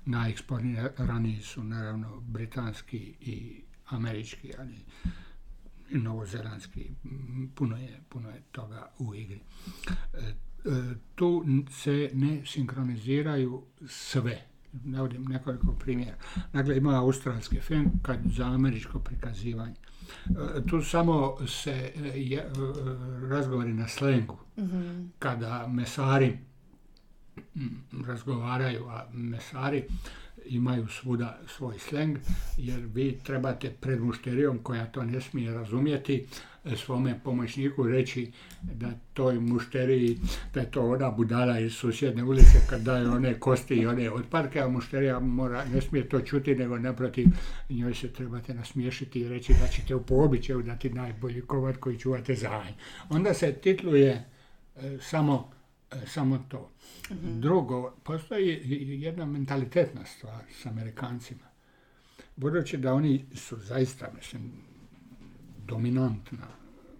Najeksponiraniji su naravno britanski i američki, ali i novozelandski. Puno je toga u igri. Tu se ne sinkroniziraju sve. Navodim nekoliko primjera. Dakle, ima australski film kad za američko prikazivanje. Tu samo se razgovori na slengu. Kada mesari razgovaraju, a mesari imaju svuda svoj sleng, jer vi trebate pred mušterijom koja to ne smije razumjeti svome pomoćniku reći da toj mušteriji, da je to ona budala iz susjedne ulice kad daju one kosti i one otpadke, a mušterija ne smije to čuti, nego naprotiv njoj se trebate nasmiješiti i reći da ćete po običaju dati najbolji komad koji čuvate za nje. Onda se titluje samo to. Drugo, postoji jedna mentalitetna stvar s Amerikancima. Budući da oni su zaista, mislim, dominantna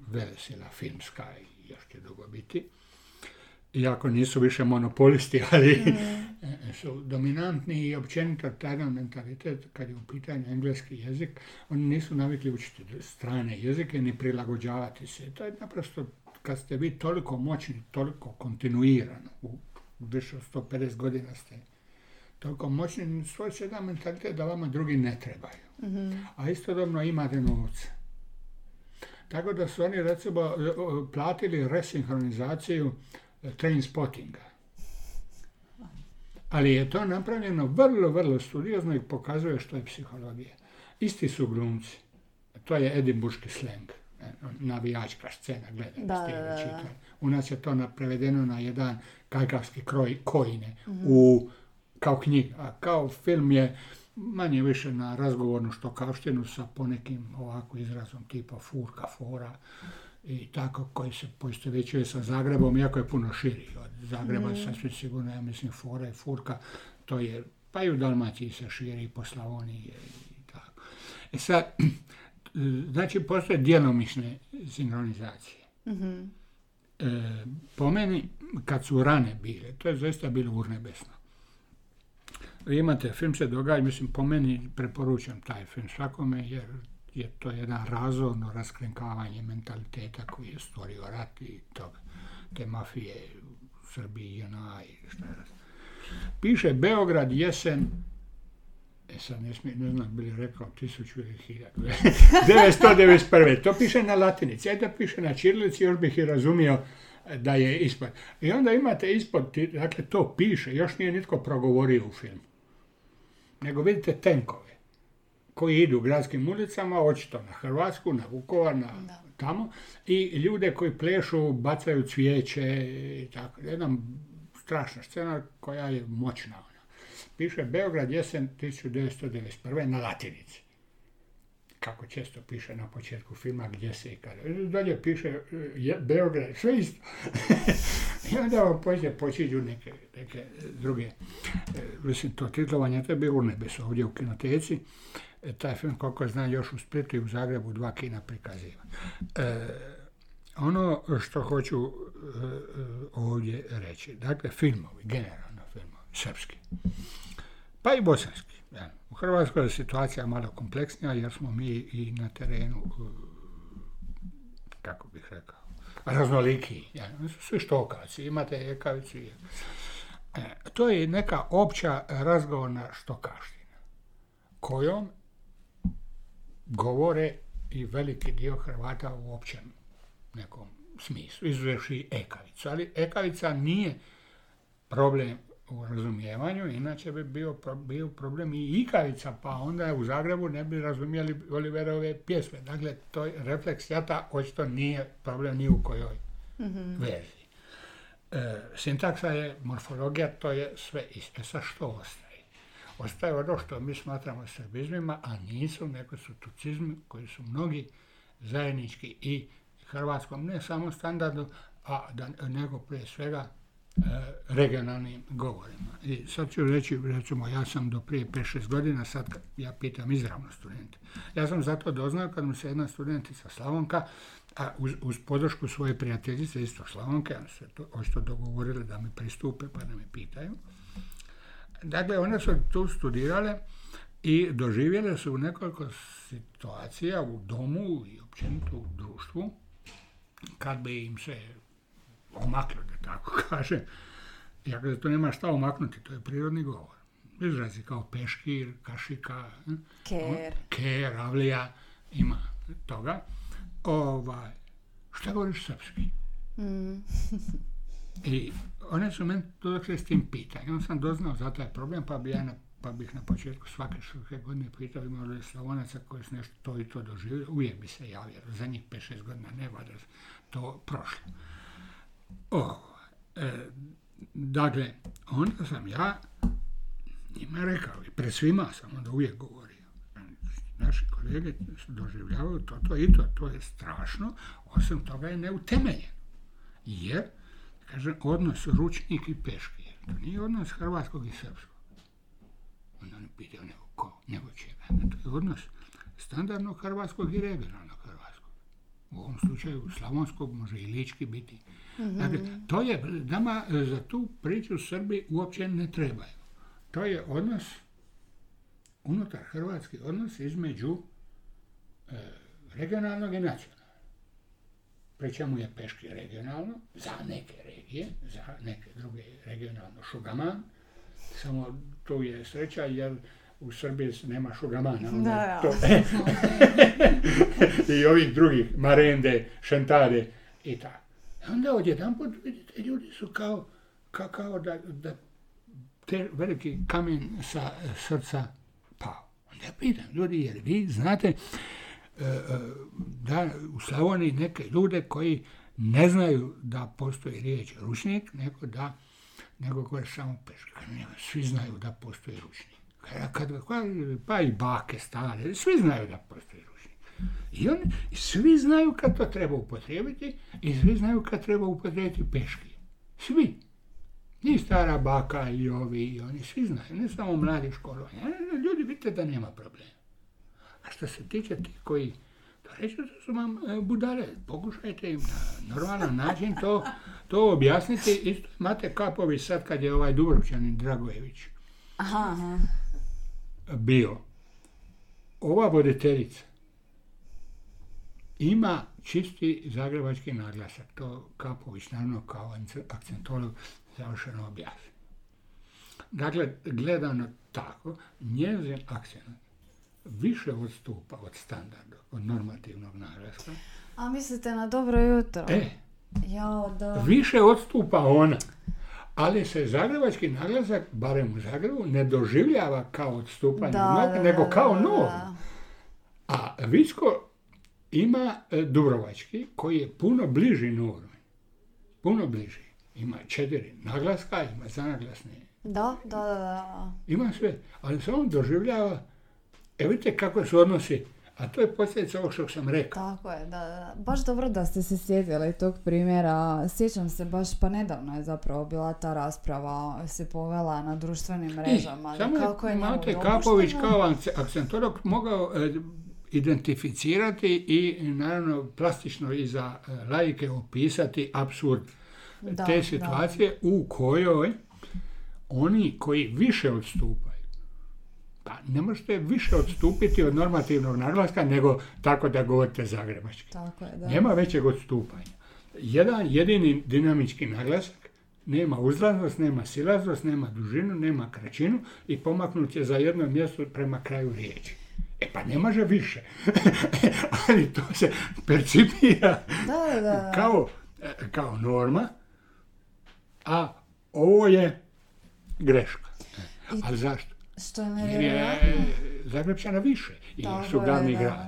velesila filmska i još će dugo biti, iako nisu više monopolisti, ali su dominantni i općenito taj mentalitet kad je u pitanju engleski jezik, oni nisu navikli učiti strane jezike ni prilagođavati se. To je naprosto kad ste vi toliko moćni, toliko kontinuirano, u više od 150 godina ste toliko moćni, stvorite jedan mentalitet da vama drugi ne trebaju. A istodobno imate novce. Tako da su oni recimo platili resinhronizaciju Trainspottinga. Ali je to napravljeno vrlo, vrlo studiozno i pokazuje što je psihologija. Isti su glumci. To je edinburški sleng. Navijačka scena, gledajte, čitajte. U nas je to prevedeno na jedan kajkavski kroj kojine, kao knjiga. A kao film je manje više na razgovornu štokavštinu sa ponekim ovako izrazom tipa furka, fora i tako, koji se poistovećuje sa Zagrebom, iako je puno širi od Zagreba, sasvim sigurno, ja mislim, fora i furka, to je, pa i u Dalmaciji se širi, i po Slavoniji i tako. E sad, znači, postoje djelomične sinhronizacije. Po meni, kad su rane bile, to je zaista bilo urnebesno. Imate, film se događa, mislim, po meni preporučam taj film svakome, jer je to jedan razorno raskrinkavanje mentaliteta koji je stvorio rat i toga, te mafije u Srbiji, JNA i šta je raz. Piše Beograd, jesen, sad ne znam bili rekao 1000 ili 1000, 991. To piše na latinici, ajde piše na ćirilici, još bih i razumio da je ispod. I onda imate ispod, dakle to piše, još nije nitko progovorio u filmu. Nego vidite tenkove koji idu gradskim ulicama, očito na Hrvatsku, na Vukovar, na tamo, i ljude koji plešu, bacaju cvijeće i tako. Jedan strašna scena koja je moćna. Piše Beograd jesen 1991. na latinici. Kako često piše na početku filma, gdje se i kada. Dalje piše Beograd, sve isto. I onda vam poslije počinju neke druge. Mislim, to titlovanje, to je bilo u nebesu ovdje u kinoteci. Taj film, koliko znam, još u Splitu i u Zagrebu 2 kina prikaziva. Ono što hoću ovdje reći, dakle filmovi, generalno filmovi, srpski. Pa i bosanski. U Hrvatskoj je situacija malo kompleksnija jer smo mi i na terenu, kako bih rekao, raznoliki. Svi štokavci, imate ekavicu. To je neka opća razgovorna štokavština kojom govore i veliki dio Hrvata u općem nekom smislu, izuzevši ekavicu. Ali ekavica nije problem u razumijevanju, inače bi bio problem i ikavica, pa onda u Zagrebu ne bi razumijeli Oliverove pjesme. Dakle, to je refleks jata, očito nije problem ni u kojoj verziji. Sintaksa je morfologija, to je sve isto. Sad što ostaje? Ostaje ono što mi smatramo srbizmima, a nisu, neko su tucizmi koji su mnogi zajednički i hrvatskom, ne samo standardu, a nego prije svega regionalnim govorima. I sad ću reći, recimo, ja sam do prije 5-6 godina, sad ja pitam izravno studente. Ja sam zato doznao kad mu se jedna studentica Slavonka, a uz podršku svoje prijateljice isto Slavonke, oni su očito dogovorili da mi pristupe pa da me pitaju. Dakle, one su tu studirale i doživjele su nekoliko situacija u domu i općenito u društvu kad bi im se omaklo, da tako kažem. Dakle, to nema šta omaknuti, to je prirodni govor. Izrazi kao peškir, kašika, ker, avlija, ima toga. Šta govoriš srpski? I one su meni dodakle s tim pitanjem. On sam doznao za taj problem, pa bih na početku svake godine pitao imao li Slavonaca koji su nešto to i to doživio. Uvijek bi se javio, za njih 5-6 godina ne vada to prošlo. Dakle, onda sam ja njima rekao, i pred svima sam onda uvijek govorio. Naši kolege su doživljavaju to i to, to je strašno, osim toga je neutemeljeno. Jer, kažem, odnos ručnik i peški, jer to nije odnos hrvatskog i srpskog. Onda oni pitaju nego ko, nego čega. To je odnos standardnog hrvatskog i regionalnog hrvatskog. U ovom slučaju slavonskog može i lički biti. Dakle, to je, nama za tu priču Srbi uopće ne trebaju. To je odnos, unutar hrvatski odnos između regionalnog i nacionalnog. Pri čemu je peški regionalno, za neke regije, za neke druge regionalno šugaman, samo tu je sreća jer u Srbiji nema šugamana. Da, to. I ovih drugih, marende, šentare i tako. Onda odjedanput vidite, ljudi su kao da te veliki kamen sa srca pao. Onda pitam ljudi, jer vi znate da u Slavoniji neke ljude koji ne znaju da postoji riječ ručnik, nego govore samo peška. Svi znaju da postoji ručnik. Pa i bake stare, svi znaju da postoji ručnik. I oni svi znaju kad to treba upotrijebiti i svi znaju kad treba upotrijebiti peški. Svi. I stara baka i ovi i oni, svi znaju. Ne samo mladi školovanje. Ljudi vidite da nema problema. A što se tiče tih koji to reći da su vam budale, pokušajte im na normalan način to objasniti. Isto Mate Kapović sad kad je ovaj Dubrovčanin Dragojević bio. Ova voditeljica ima čisti zagrebački naglasak. To Kapović naravno kao akcentolog završeno objasni. Dakle, gledano tako, njezin akcent više odstupa od standarda, od normativnog naglaska. A mislite na dobro jutro? Više odstupa ona, ali se zagrebački naglasak, barem u Zagrebu, ne doživljava kao odstupanje, nego kao norma. A Vicko ima dubrovački koji je puno bliži normi. Puno bliži. Ima 4 naglaska, ima zanaglasne. Ima sve, ali se on doživljava. Evo vidite kako su odnosi, a to je posljedica ovog što sam rekao. Tako je, da. Baš dobro da ste se sjetili tog primjera. Sjećam se baš, pa nedavno je zapravo bila ta rasprava, se povela na društvenim mrežama. Samo je Mate Kapović kao akcentolog mogao identificirati i naravno plastično i za laike opisati apsurd te situacije u kojoj oni koji više odstupaju. Ne možete više odstupiti od normativnog naglaska nego tako da govorite zagrebački. Tako je, da. Nema većeg odstupanja. Jedan jedini dinamički naglasak, nema uzlaznost, nema silaznost, nema dužinu, nema kraćinu i pomaknut je za jedno mjesto prema kraju riječi. Pa ne može više, ali to se percipira kao norma, a ovo je greška. Ali zašto? Što je nevjerojatno? Zagrepčana više, jer su glavni grad.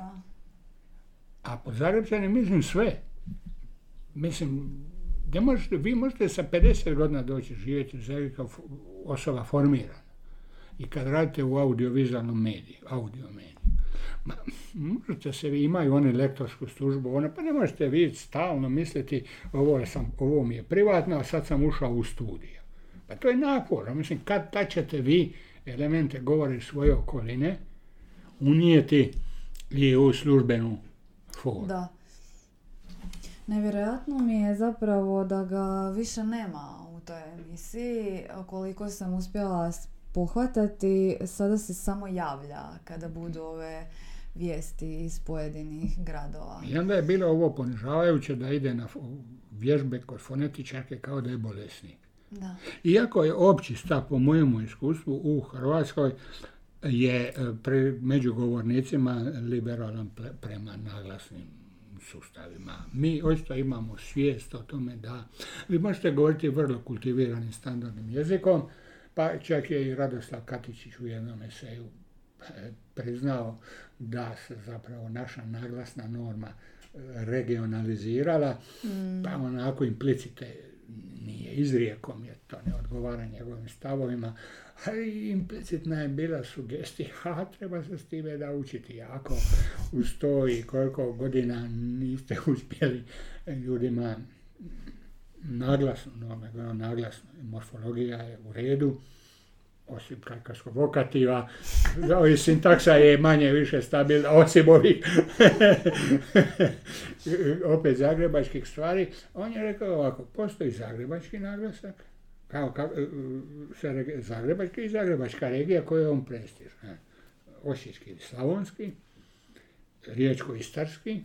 A po Zagrepčani mislim sve. Mislim, vi možete sa 50 godina doći živjeti u Zagrebu kao osoba formirana. I kad radite u audiovizualnom mediju, možete se vi, imaju one lektorsku službu, pa ne možete vi stalno misliti ovo mi je privatno, a sad sam ušao u studiju. Pa to je napor, mislim, kad tačete vi elemente govori svoje okoline, unijeti i u službenu formu. Da. Nevjerojatno mi je zapravo da ga više nema u toj emisiji. Koliko sam uspjela pohvatati, sada se samo javlja kada budu ove vijesti iz pojedinih gradova. I onda je bilo ovo ponižavajuće da ide na vježbe kod fonetičarke kao da je bolesnik. Da. Iako je opći stav po mojemu iskustvu u Hrvatskoj je među govornicima liberalan prema naglasnim sustavima. Mi očito imamo svijest o tome da vi možete govoriti vrlo kultiviranim standardnim jezikom, pa čak je i Radoslav Katičić u jednom eseju priznao da se zapravo naša naglasna norma regionalizirala, pa onako implicite nije izrijekom, jer to ne odgovara njegovim stavovima, ali implicitna je bila sugestija, treba se s time da učiti jako, uz to i koliko godina niste uspjeli ljudima naglasno, naglasno, morfologija je u redu, osim kajkarskog vokativa, i sintaksa je manje više stabilna, osim ovih opet zagrebačkih stvari. On je rekao ovako, postoji zagrebački naglasak, zagrebački i zagrebačka regija koju je on prestiž. Osječki i slavonski, riječko-istarski,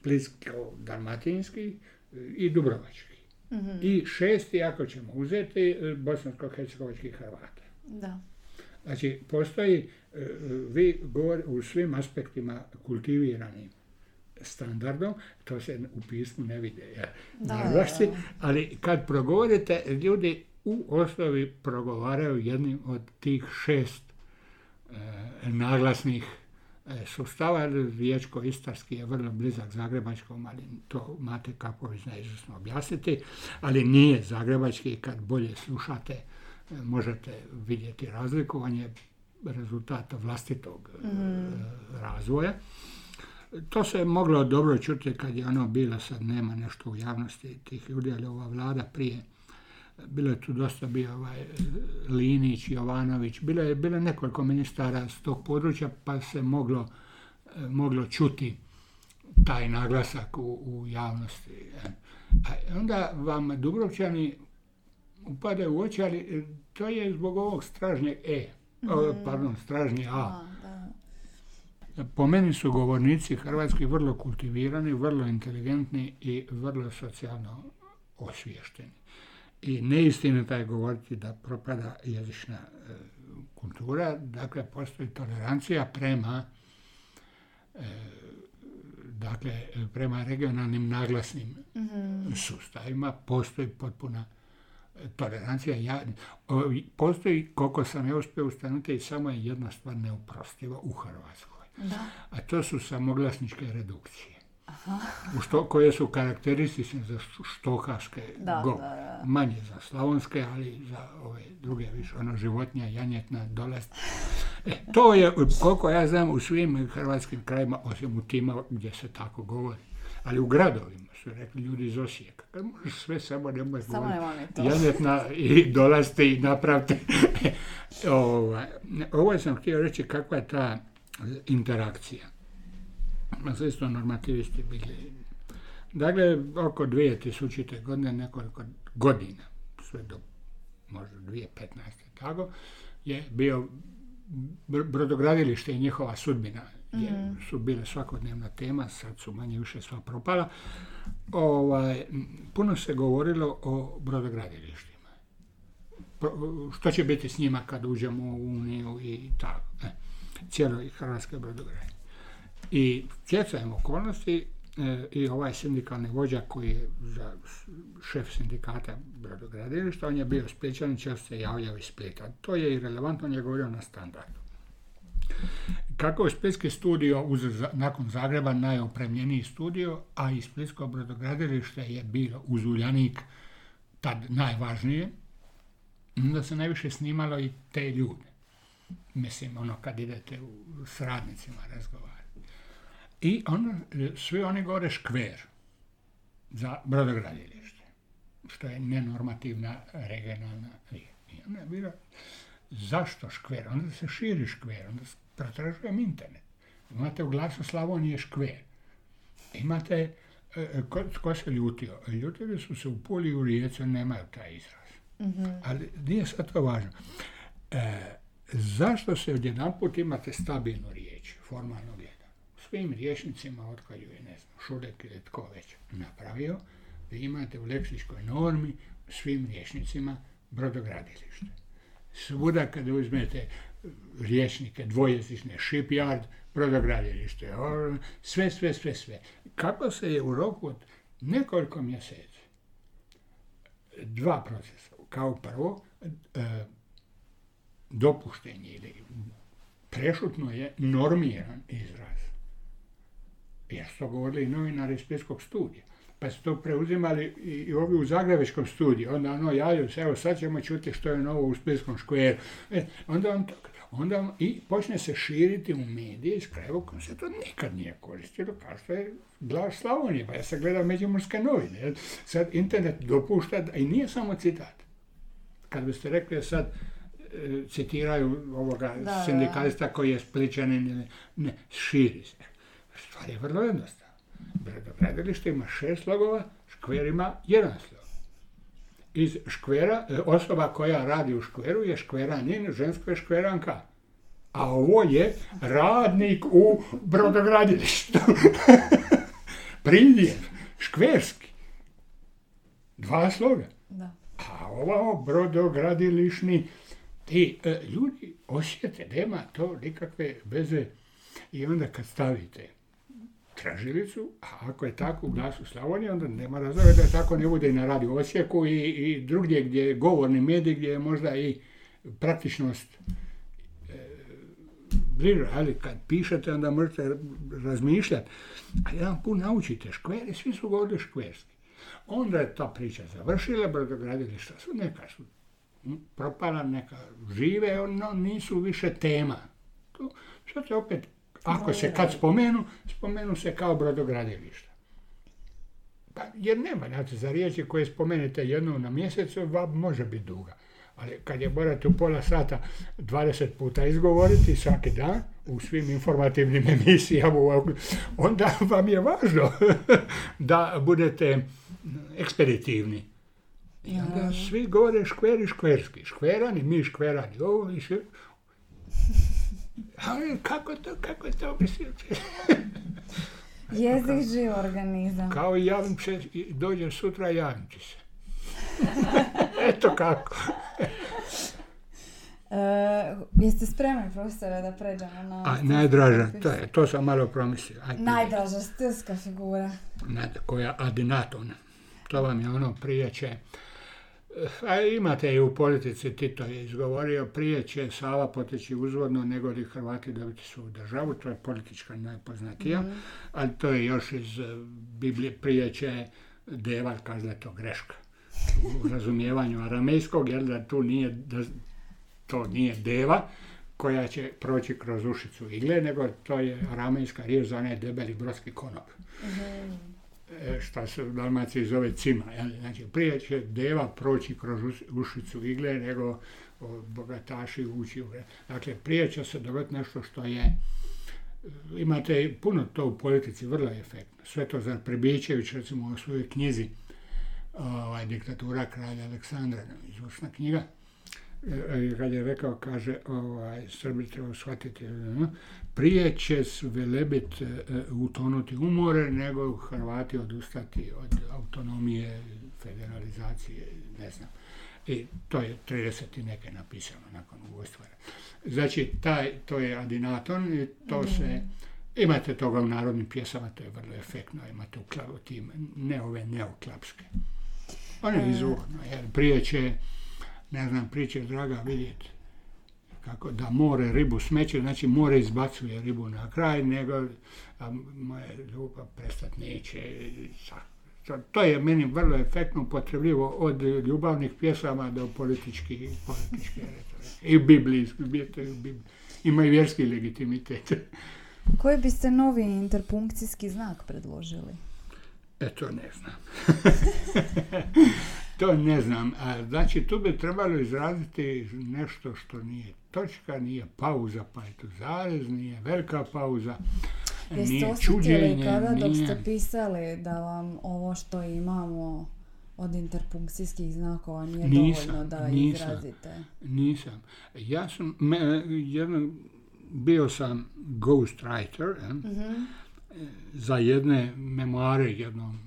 splitsko-dalmatinski i dubrovački. i šesti, ako ćemo uzeti, bosansko-hercegovačkih Hrvata. Znači, postoji, vi govori u svim aspektima kultiviranim standardom, to se u pismu ne vide, ali kad progovorite, ljudi u osnovi progovaraju jednim od tih šest naglasnih sustava. Riječko-istarski je vrlo blizak zagrebačkom, ali to Mate Kapović zna izvrsno objasniti, ali nije zagrebački. Kad bolje slušate, možete vidjeti razlikovanje rezultata vlastitog razvoja. To se je moglo dobro čuti kad je ono bilo, sad nema nešto u javnosti tih ljudi, ali ova vlada prije, bilo je tu dosta, bio Linić, Jovanović, bilo je nekoliko ministara s tog područja, pa se moglo čuti taj naglasak u javnosti. A onda vam Dubrovčani upadaju u oči, ali to je zbog ovog stražnjeg stražnje A. Po meni su govornici hrvatski vrlo kultivirani, vrlo inteligentni i vrlo socijalno osviješteni. I neistinita je govoriti da propada jezična kultura. Dakle, postoji tolerancija prema regionalnim naglasnim sustavima. Postoji potpuna tolerancija. Postoji, koliko sam ja uspio ustanuti, samo je jedna stvar neoprostiva u Hrvatskoj. A to su samoglasničke redukcije. Koje su karakteristične za štokavske govore. Manje za slavonske, ali za ove druge više, životinja, janjetna, dolaz. To je, koliko ja znam, u svim hrvatskim krajima, osim u tima gdje se tako govori. Ali u gradovima su rekli ljudi iz Osijeka. Možeš sve, samo nemoj govoriti. Janjetna i dolazite i napravite. Ovo sam htio reći kakva je ta interakcija. Sve isto normativisti bili. Dakle, oko 2000. godine, nekoliko godina, sve do možda 2015. tako, je bio brodogradilište i njihova sudbina. Su bile svakodnevna tema, sad su manje više sva propala. Puno se govorilo o brodogradilištima. Što će biti s njima kad uđemo u Uniju i tako. Cijeloj hrvatskoj brodogradilišti. I stjecajem okolnosti i ovaj sindikalni vođa koji je šef sindikata brodogradilišta, on je bio Splićan, često se javljao iz Splita. To je i relevantno, on je govorio na standardu. Kako je Splitski studio, nakon Zagreba, najopremljeniji studio, a i Splitsko brodogradilište je bilo uz Uljanik tad najvažnije, onda se najviše snimalo i te ljude. Mislim, kad idete s radnicima razgovarati. I svi oni govore škver za brodogradilište, što je nenormativna regionalna riječ. I onda je bilo, zašto škver? Onda se širi škver, onda pretražujem internet. Imate u Glasu Slavonije škver. Imate, ko se ljutio? Ljutili su se u Puli i u Rijeci, nemaju taj izraz. Ali nije sad to važno. Zašto se odjedanput imate stabilnu riječ, formalno riječ? Svim rječnicima, otkad ju je, Šurek ili tko već napravio, vi imate u leksičkoj normi svim rječnicima brodogradilište. Svuda kada uzmete rječnike dvojezične, shipyard, brodogradilište, sve. Kako se je u roku od nekoliko mjeseci dva procesa, kao prvo dopuštenje ili prešutno je normiran izraz. Jer su to govorili i novinari iz Splitskog studija. Pa su to preuzimali i ovi u zagrebačkom studiju. Onda javljaju se, evo sad ćemo čuti što je novo u Splitskom škveru. Onda i počne se širiti u medije iz krajeva u kojem se to nikad nije koristilo, kao što je Glas Slavonije, pa ja sam gledao međimurske novine. Sad internet dopušta, i nije samo citat. Kad biste rekli sad, citiraju ovoga sindikalista koji je Splićanin, ne, širi se. Stvar je vrlo jednostavna. Brodogradilište ima 6 slogova, škver ima 1 slog. Iz škvera, osoba koja radi u škveru je škveranin, žensko je škveranka. A ovo je radnik u brodogradilištu. Pridjev, škverski. Dva sloga. A ovo brodogradilišni. I ljudi osjete, nema to nikakve veze. I onda kad stavite tražilicu, a ako je tako u Glasu Slavonije, onda nema razloga da tako ne bude i na Radio Osijeku i drugdje gdje je govorni medij, gdje je možda i praktičnost bliža, ali kad pišete onda možete razmišljati. A jedan put naučite škveri, svi su govorili škverski. Onda je ta priča završila, brodogradilišta su neka su propala, neka žive, no nisu više tema. To, sad se opet, ako se kad spomenu se kao brodogradilišta. Pa, jer nema, znači, za riječi koje spomenete jednom na mjesecu, vam može biti duga. Ali kad je morate u pola sata 20 puta izgovoriti svaki dan, u svim informativnim emisijama, onda vam je važno da budete ekspeditivni. I onda svi govore škveri, škverski, škverani, mi škverani, ovo i sve. Ali kako to opisati? Jezik živ organizam. Kao i javim se, dođem sutra i javim ti se. Eto kako. Jeste spremni, profesore, da pređemo na... Najdraža, to sam malo promislio. Najdraža stilska figura. Koja adinatona. To vam je ono prijeće. A imate i u politici, Tito je izgovorio, prije će Sava poteći uzvodno nego li Hrvati dobiti svoju državu, to je politička najpoznatija, ali to je još iz Biblije, prije će Deva kaže da je to greška u razumijevanju aramejskog, jer da tu nije, da to nije Deva koja će proći kroz ušicu igle, nego to je aramejska riječ za onaj debeli brodski konop. Šta se u Dalmaciji zove cima. Znači, prije će Deva proći kroz ušicu igle nego bogataši ući. Dakle, prije će se dogoditi nešto što je... Imate puno to u politici, vrlo efektno. Svetozar Prebićević, recimo u svojoj knjizi Diktatura kralja Aleksandra, izvršna knjiga, kad je rekao, kaže, Srbi treba shvatiti, prije će Velebit utonuti u more, nego Hrvati odustati od autonomije, federalizacije, ne znam. I to je 30 neke napisano nakon ubojstva. Znači, to je adinaton i to se... Imate toga u narodnim pjesama, to je vrlo efektno, imate u tim, ne ove neoklapske. Ono je izvorno, jer prije će... Ne znam, priče draga vidjeti kako da more ribu smeće, znači more izbacuje ribu na kraj, nego moja ljubav prestat neće. To je meni vrlo efektno upotrebljivo od ljubavnih pjesama do političke retorike. I biblijski, ima i vjerski legitimitet. Koji biste novi interpunkcijski znak predložili? To ne znam. To ne znam. Znači, tu bi trebalo izraziti nešto što nije točka, nije pauza, pa je tu zarez, nije velika pauza, nije čuđenje. Jeste osjetili kada dok ste pisali da vam ovo što imamo od interpunkcijskih znakova nije dovoljno da izrazite? Nisam. Ja sam, bio sam ghostwriter, za jedne memoare, jednom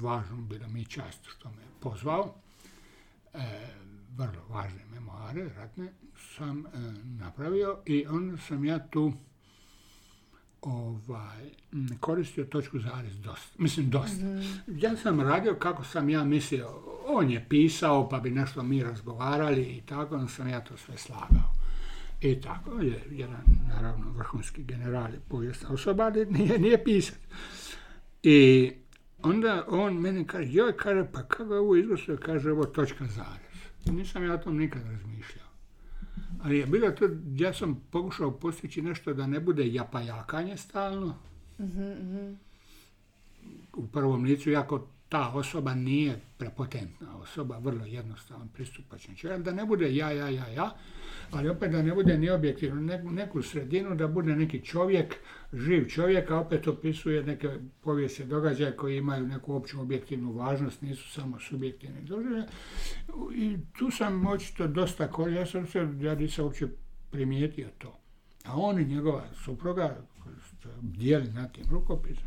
važnom, bilo mi čast što me pozvao, vrlo važne memoare, ratne, sam napravio i onda sam ja tu koristio točku zarez dosta. Mislim, dosta. Ja sam radio kako sam ja mislio, on je pisao pa bi nešto mi razgovarali i tako, onda sam ja to sve slagao. I tako je jedan, naravno, vrhunski general je povijesna osoba, ali nije pisan. I onda on meni kaže, pa kako je ovo izglasio, kaže, ovo točka zarez. Nisam ja o tom nikad razmišljao. Ali je bilo to, ja sam pokušao postići nešto da ne bude japajakanje stalno. U prvom licu, jako ta osoba nije prepotentna osoba, vrlo jednostavan pristupačan čovjek, da ne bude ja, ali opet da ne bude ni objektivno, neku sredinu, da bude neki čovjek, živ čovjek, a opet opisuje neke povijesne događaje koji imaju neku opću objektivnu važnost, nisu samo subjektivne događaje. I tu sam očito dosta ja nisam uopće primijetio to. A on i njegova supruga, dijeli nad tim rukopisom,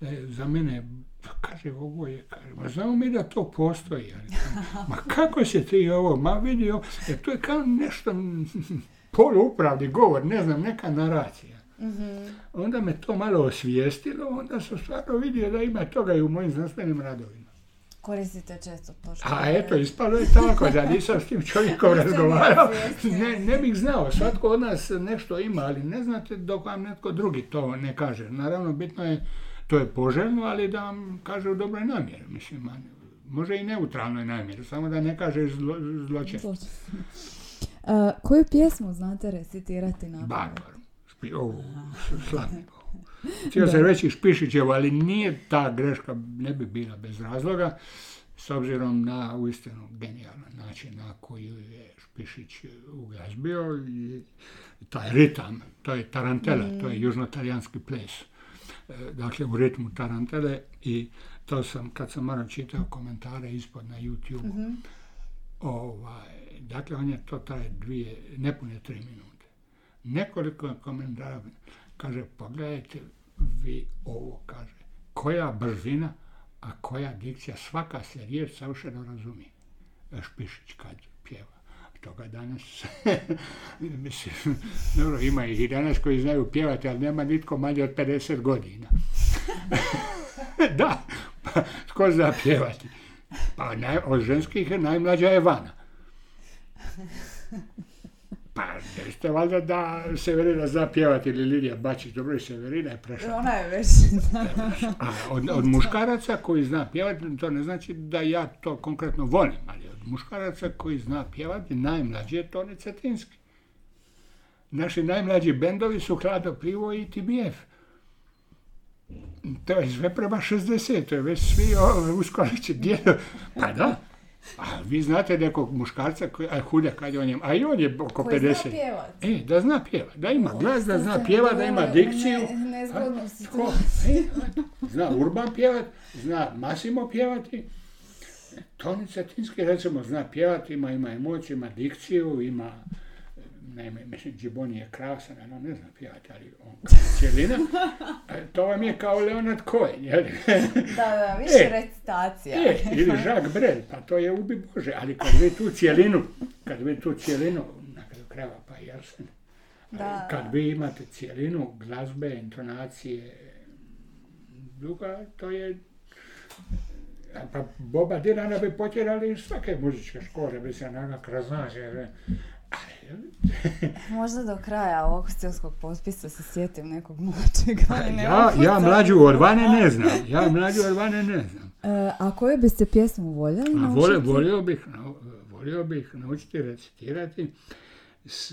da je za mene, kaže, ovo je, kaže, ma znamo mi da to postoji, ali, ma kako se ti ovo, ma vidio, jer to je kao nešto polupravni govor, ne znam, neka naracija. Mm-hmm. Onda me to malo osvijestilo, onda sam stvarno vidio da ima toga i u mojim znanstvenim radovima. Koristite često to što... A eto, ispalo je tako, da nisam s tim čovjekom razgovarao. Ne bih znao, svatko od nas nešto ima, ali ne znate dok vam netko drugi to ne kaže. Naravno, bitno je, to je poželjno, ali da vam kaže u dobroj namjeri, mislim. Može i neutralnoj namjeri, samo da ne kaže zločest. Koju pjesmu znate recitirati na pamet? Slavnikov. Htio sam reći Špišićevo, ali nije ta greška, ne bi bila bez razloga, s obzirom na uistinu genijalan način na koji je Špišić uglazbio i taj ritam, to je tarantela, to je južnotalijanski ples. Dakle, u ritmu tarantele, i to sam, kad sam malo čitao komentare ispod na YouTube-u, dakle, on je to traje nepune 3 minute. Nekoliko komentara kaže, pogledajte vi ovo, kaže, koja brzina, a koja dikcija, svaka se riječ savršeno razumije. Špišić kad pjeva, toga danas, mislim, dobro, ima ih i danas koji znaju pjevati, ali nema nitko manje od 50 godina. Da, pa tko zna pjevati? Pa od ženskih najmlađa je Vana. Pa, jeste valjda da Severina zna pjevati, ili Lidija Bačić, dobro, i Severina je prešla. Ona je već znala. A od muškaraca koji zna pjevati, to ne znači da ja to konkretno volim, ali od muškaraca koji zna pjevati, najmlađi je Toni Cetinski. Naši najmlađi bendovi su Hladno pivo i TBF. To je sve prema 60, to je već svi uskolići djedo. Pa da. A vi znate nekog muškarca, Huljak, kad je on je, a i on je oko 50. Koji zna pjevat. Da zna pjevat, da ima glas, da zna pjevat, da ima dikciju. Nezgodno situaciju. Zna Urban pjevat, zna Masimo pjevati. Toni Cetinski, recimo, zna pjevat, ima emoć, ima dikciju, ima... Naime, mislim, Džiboni je krasan, ali on ne zna pjevati, ali on kao cijelina. To vam je kao Leonard Cohen, jel? Da, više recitacija. Ili Jacques Brel, pa to je ubi Bože, ali kad vi tu cijelinu, na kraju kreva, pa i Arsen, kad vi imate cijelinu, glazbe, intonacije, druga, to je... Pa Boba Dylana bi potjerali iz svake muzičke škole, bi se nagak raznađe. Možda do kraja ovog stilskog potpisa se sjetim nekog mlađeg. Ja mlađu od Vane ne znam. A koju biste pjesmu voljeli naučiti? Volio bih naučiti recitirati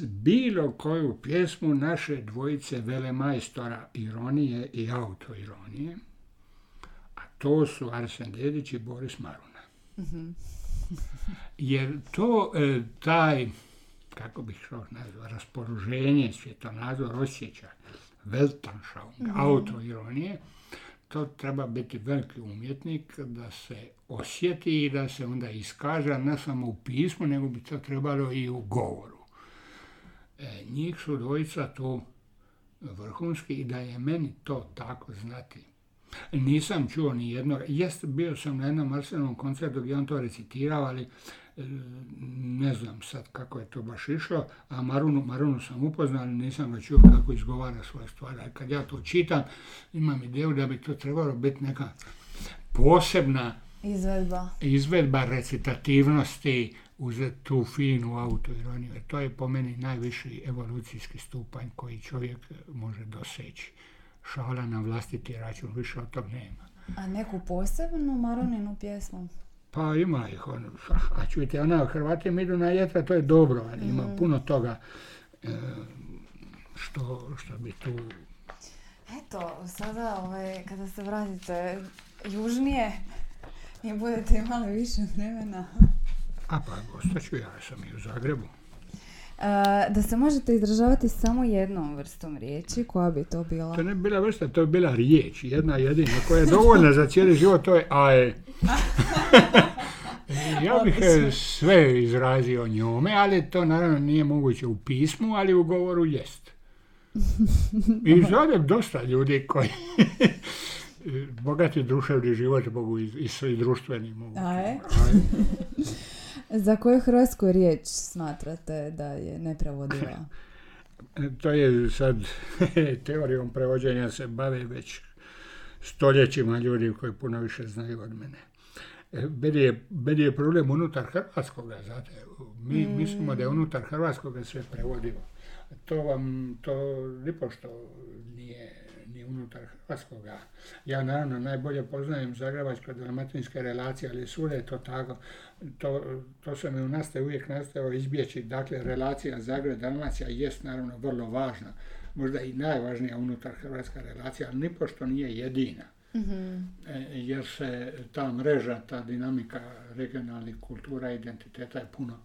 bilo koju pjesmu naše dvojice velemajstora ironije i autoironije. A to su Arsen Dedić i Boris Maruna. Jer to taj... kako bih to nazvao, raspoloženje, svjetonazor, osjećaj, Weltanschauung, autoironije, to treba biti veliki umjetnik da se osjeti i da se onda iskaže, ne samo u pismu, nego bi to trebalo i u govoru. Njih su dvojica tu vrhunski i da je meni to tako znati. Nisam čuo ni jednog, bio sam na jednom Arsenovom koncertu gdje on to recitirao, ali ne znam sad kako je to baš išlo, a Marunu sam upoznao, ali nisam ga čuo kako izgovara svoje stvari. Kad ja to čitam, imam ideju da bi to trebalo biti neka posebna izvedba recitativnosti uz tu finu autoironiju. To je po meni najviši evolucijski stupanj koji čovjek može doseći. Šala na vlastiti račun, više od tog nema. A neku posebnu Maruninu pjesmu? Pa ima ih, a čujte, Hrvati mi idu na jetra, to je dobro, ali ima puno toga što bi tu... Eto, sada kada se vratite južnije i budete imali više vremena. A pa, gostaću, ja sam i u Zagrebu. Da se možete izražavati samo jednom vrstom riječi, koja bi to bila? To ne bi bila vrsta, to bi bila riječ, jedna jedina, koja je dovoljna za cijeli život, to je ae. Ja bih sve izrazio njome, ali to naravno nije moguće u pismu, ali u govoru jest. I znam dosta ljudi koji bogati duševni život mogu i društveni mogu. Za koju hrvatsku riječ smatrate da je neprevodiva? To je sad teorijom prevođenja se bave već stoljećima ljudi koji puno više znaju od mene. Meni je problem unutar hrvatskoga, znate. Mi mislimo da je unutar hrvatskoga sve prevodivo. To nipošto nije unutar hrvatskoga. Ja naravno najbolje poznajem zagrebačko-dalmatinske relacije, ali svuda je to tako. To sam i u nastavi uvijek nastojao izbjeći. Dakle, relacija Zagreb-Dalmacija jest naravno vrlo važna. Možda i najvažnija unutar hrvatska relacija, ali nipošto nije jedina. Mm-hmm. Jer se ta mreža, ta dinamika regionalnih kultura i identiteta je puno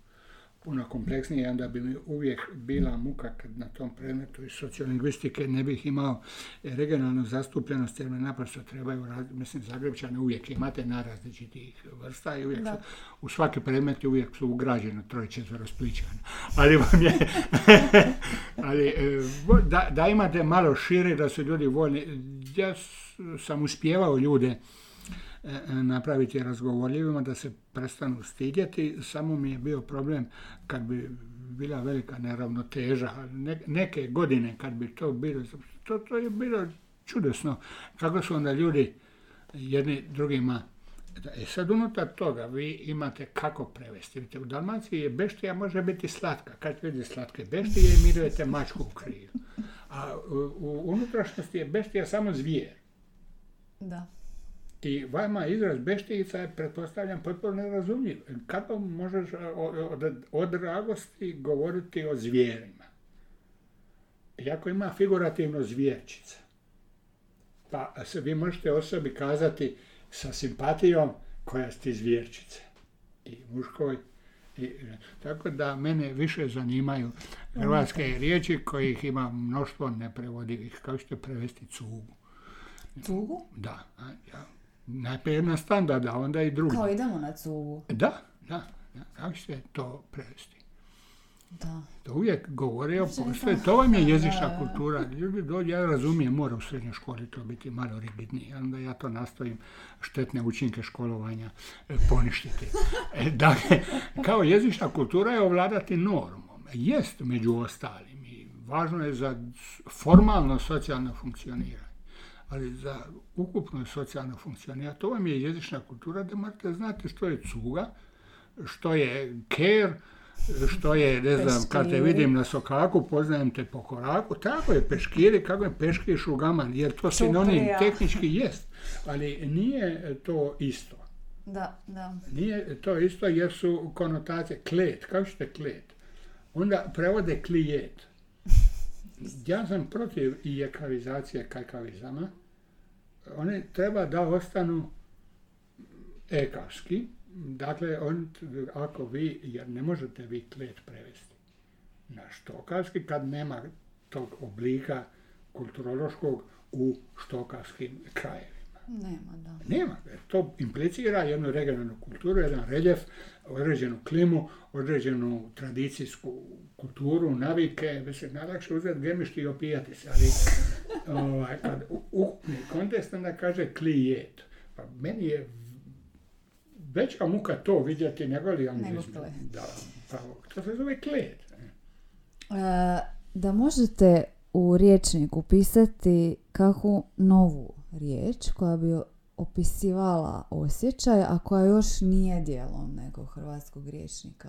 kompleksnija, onda bi mi uvijek bila muka kad na tom predmetu iz sociolingvistike ne bih imao regionalnu zastupljenost, jer me naprosto trebaju, mislim, Zagrebčane uvijek imate na različitih vrsta i uvijek u svaki predmet uvijek su ugrađeno 3-4 Splićana. Ali vam je, da imate malo šire, da su ljudi voljni, ja sam uspijevao ljude napraviti razgovorljivima, da se prestanu stidjeti. Samo mi je bio problem kad bi bila velika neravnoteža. Neke godine kad bi to bilo, to je bilo čudesno. Kako su onda ljudi jedni drugima... Sad unutar toga vi imate kako prevesti. U Dalmaciji je beštija može biti slatka. Kad vidi slatke beštije, mirujete mačku u kriju. A u unutrašnjosti je beštija samo zvijer. Da. I vama izraz beštijica je, pretpostavljam, potpuno nerazumljiv. Kako možeš od dragosti govoriti o zvijerima? Iako ima figurativno zvjerčica. Pa vi možete osobi kazati sa simpatijom koja ste zvjerčice. I muškoj. Tako da mene više zanimaju hrvatske riječi kojih ima mnoštvo neprevodivih. Kao što prevesti cugu. Cugu? Da. Najprije jedna standarda, onda i druga. Kao idemo na cugu. Da. Kako ćete to prevesti? Da. To uvijek govori o postoje. To vam je jezična kultura. Ja razumijem, mora u srednjoj školi to biti malo rigidnije. Onda ja to nastojim štetne učinke školovanja poništiti. Dakle, kao jezična kultura je ovladati normom. Jest među ostalim. I važno je za formalno socijalno funkcioniranje. Ali za ukupno socijalno funkcioniranje, to vam je jezična kultura da morate znati što je cuga, što je ker, što je, ne znam, peškiri. Kad te vidim na sokaku, poznajem te po koraku, tako je peškiri, kako je peškiriš u gaman, jer to sinonim tehnički jest, ali nije to isto. Da. Nije to isto jer su konotacije, klet, kako ćete klet? Onda prevode klijet. Ja sam protiv i jekavizacije kajkavizama. One treba da ostanu ekavski. Dakle, ako vi, jer ne možete vi klet prevesti na štokavski kad nema tog oblika kulturološkog u štokavskim krajevima. Nema, to implicira jednu regionalnu kulturu, jedan reljef, određenu klimu, određenu tradicijsku kulturu, navike, već je najlakše uzeti gemišti i opijati se, ali kad ukupni kontekst onda kaže klijet. Pa meni je veća muka to vidjeti nego li anglizma. To se zove klijet. Da možete u riječniku pisati kakvu novu riječ koja bi opisivala osjećaj, a koja još nije dijelom nekog hrvatskog rječnika.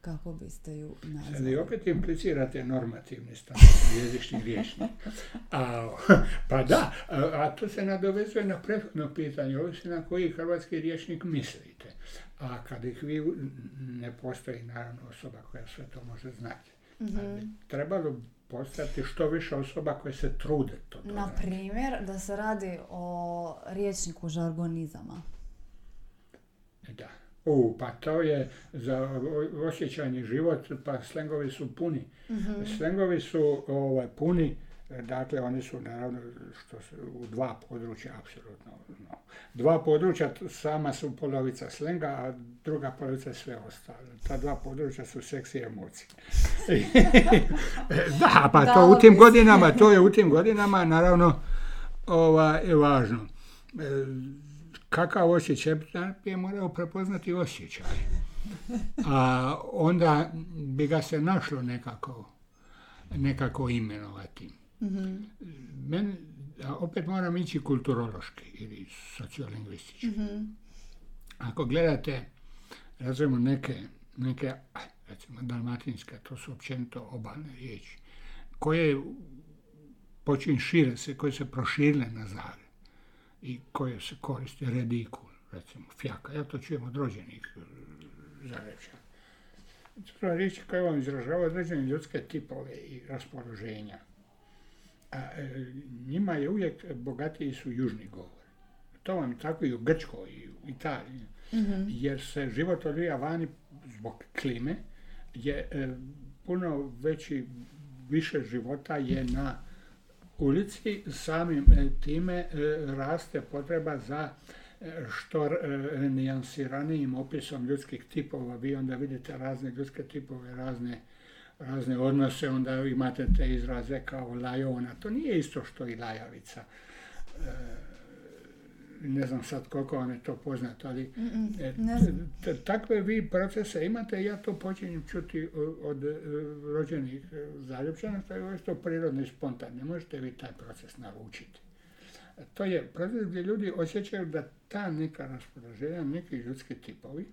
Kako biste ju nazvali? Sada i opet implicirate normativni standard jezični rječnik. Pa to se nadovezuje na prethodno pitanje, ovisi na koji hrvatski rječnik mislite. A kad ih vi, ne postoji naravno osoba koja sve to može znati. Mm-hmm. Trebalo postati što više osoba koje se trude to doraditi. Na primjer, da se radi o rječniku žargonizama. Da. Pa to je za osjećajni život, pa slengovi su puni. Mm-hmm. Slengovi su puni Dakle, oni su naravno u dva područja, apsolutno. Dva područja, sama su polovica slenga, a druga polovica je sve ostalo. Ta dva područja su seks i emocije. Da, pa to u tim godinama, to je u tim godinama naravno je važno. Kakav osjećaj, je morao prepoznati osjećaj. A onda bi ga se našlo nekako imenovati. Mm-hmm. Opet moram ići kulturološki ili sociolingvistički. Mm-hmm. Ako gledate, razumijemo neke, recimo dalmatinska, to su općenito obalne riječi, koje počinju šire se, koje se proširile na Zagre i koje se koriste redikul, recimo fjaka. Ja to čujem od rođenih Zagrepčana. To je riječ koja vam izražava određene ljudske tipove i raspoloženja. Njima je uvijek bogatiji su južni govori. To vam tako i u Grčkoj i u Italiji. Mm-hmm. Jer se život odvija vani zbog klime, je puno više života je na ulici, samim time raste potreba za što nijansiranijim opisom ljudskih tipova. Vi onda vidite razne ljudske tipove, razne odnose, onda imate te izraze kao lajona. To nije isto što i lajavica. Ne znam sad koliko vam je to poznato, ali takve vi procese imate. Ja to počinjem čuti od rođenih Zaljepčana, to je isto prirodno i spontano. Ne možete vi taj proces naučiti. To je proces gdje ljudi osjećaju da ta neka raspoloženja, neki ljudski tipovi,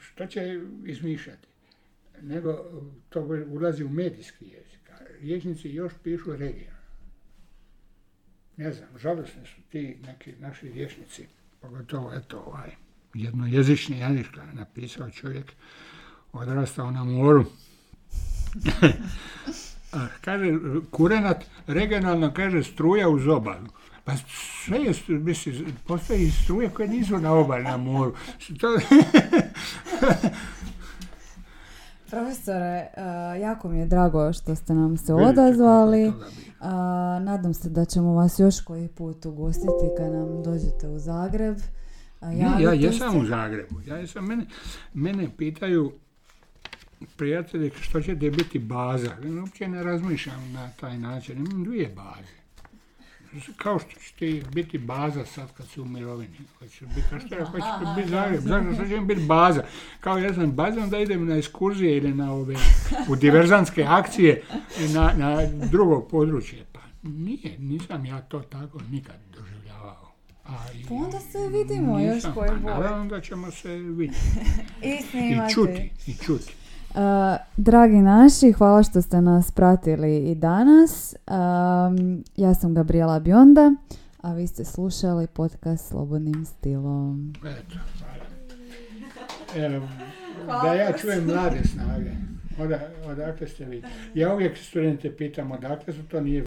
što će izmišljati, nego to ulazi u medijski jezik. Rječnici još pišu regionalno. Ne znam, žalosni su ti neki naši rječnici, pogotovo jednojezični Janiška napisao čovjek, odrastao na moru. Kaže, kurenat regionalno kaže struja uz obalu. Pa sve je, postoji struje koje nisu na obali, na moru. To... Profesore, jako mi je drago što ste nam se odazvali. Nadam se da ćemo vas još koji put ugostiti kad nam dođete u Zagreb. Ja jesam u Zagrebu. Mene pitaju prijatelji, što će gdje biti baza? Uopće ne razmišljam na taj način. Imam dvije baze. Kao što će ti biti baza sad kad si u mirovini. Hoćeš biti Zagreb. Zašto će mi biti baza? Kao ja sam baza, onda idem na ekskurzije ili na u diverzanske akcije na drugo područje. Pa nisam ja to tako nikad doživljavao. Pa onda se vidimo još koji boj. Naravno da ćemo se vidjeti. I čuti. Dragi naši, hvala što ste nas pratili i danas. Ja sam Gabriela Bionda, a vi ste slušali podcast Slobodnim stilom. Eto, hvala. Da ja čujem mlade snage. Odakle ste vi? Ja uvijek studente pitam odakle su, to nije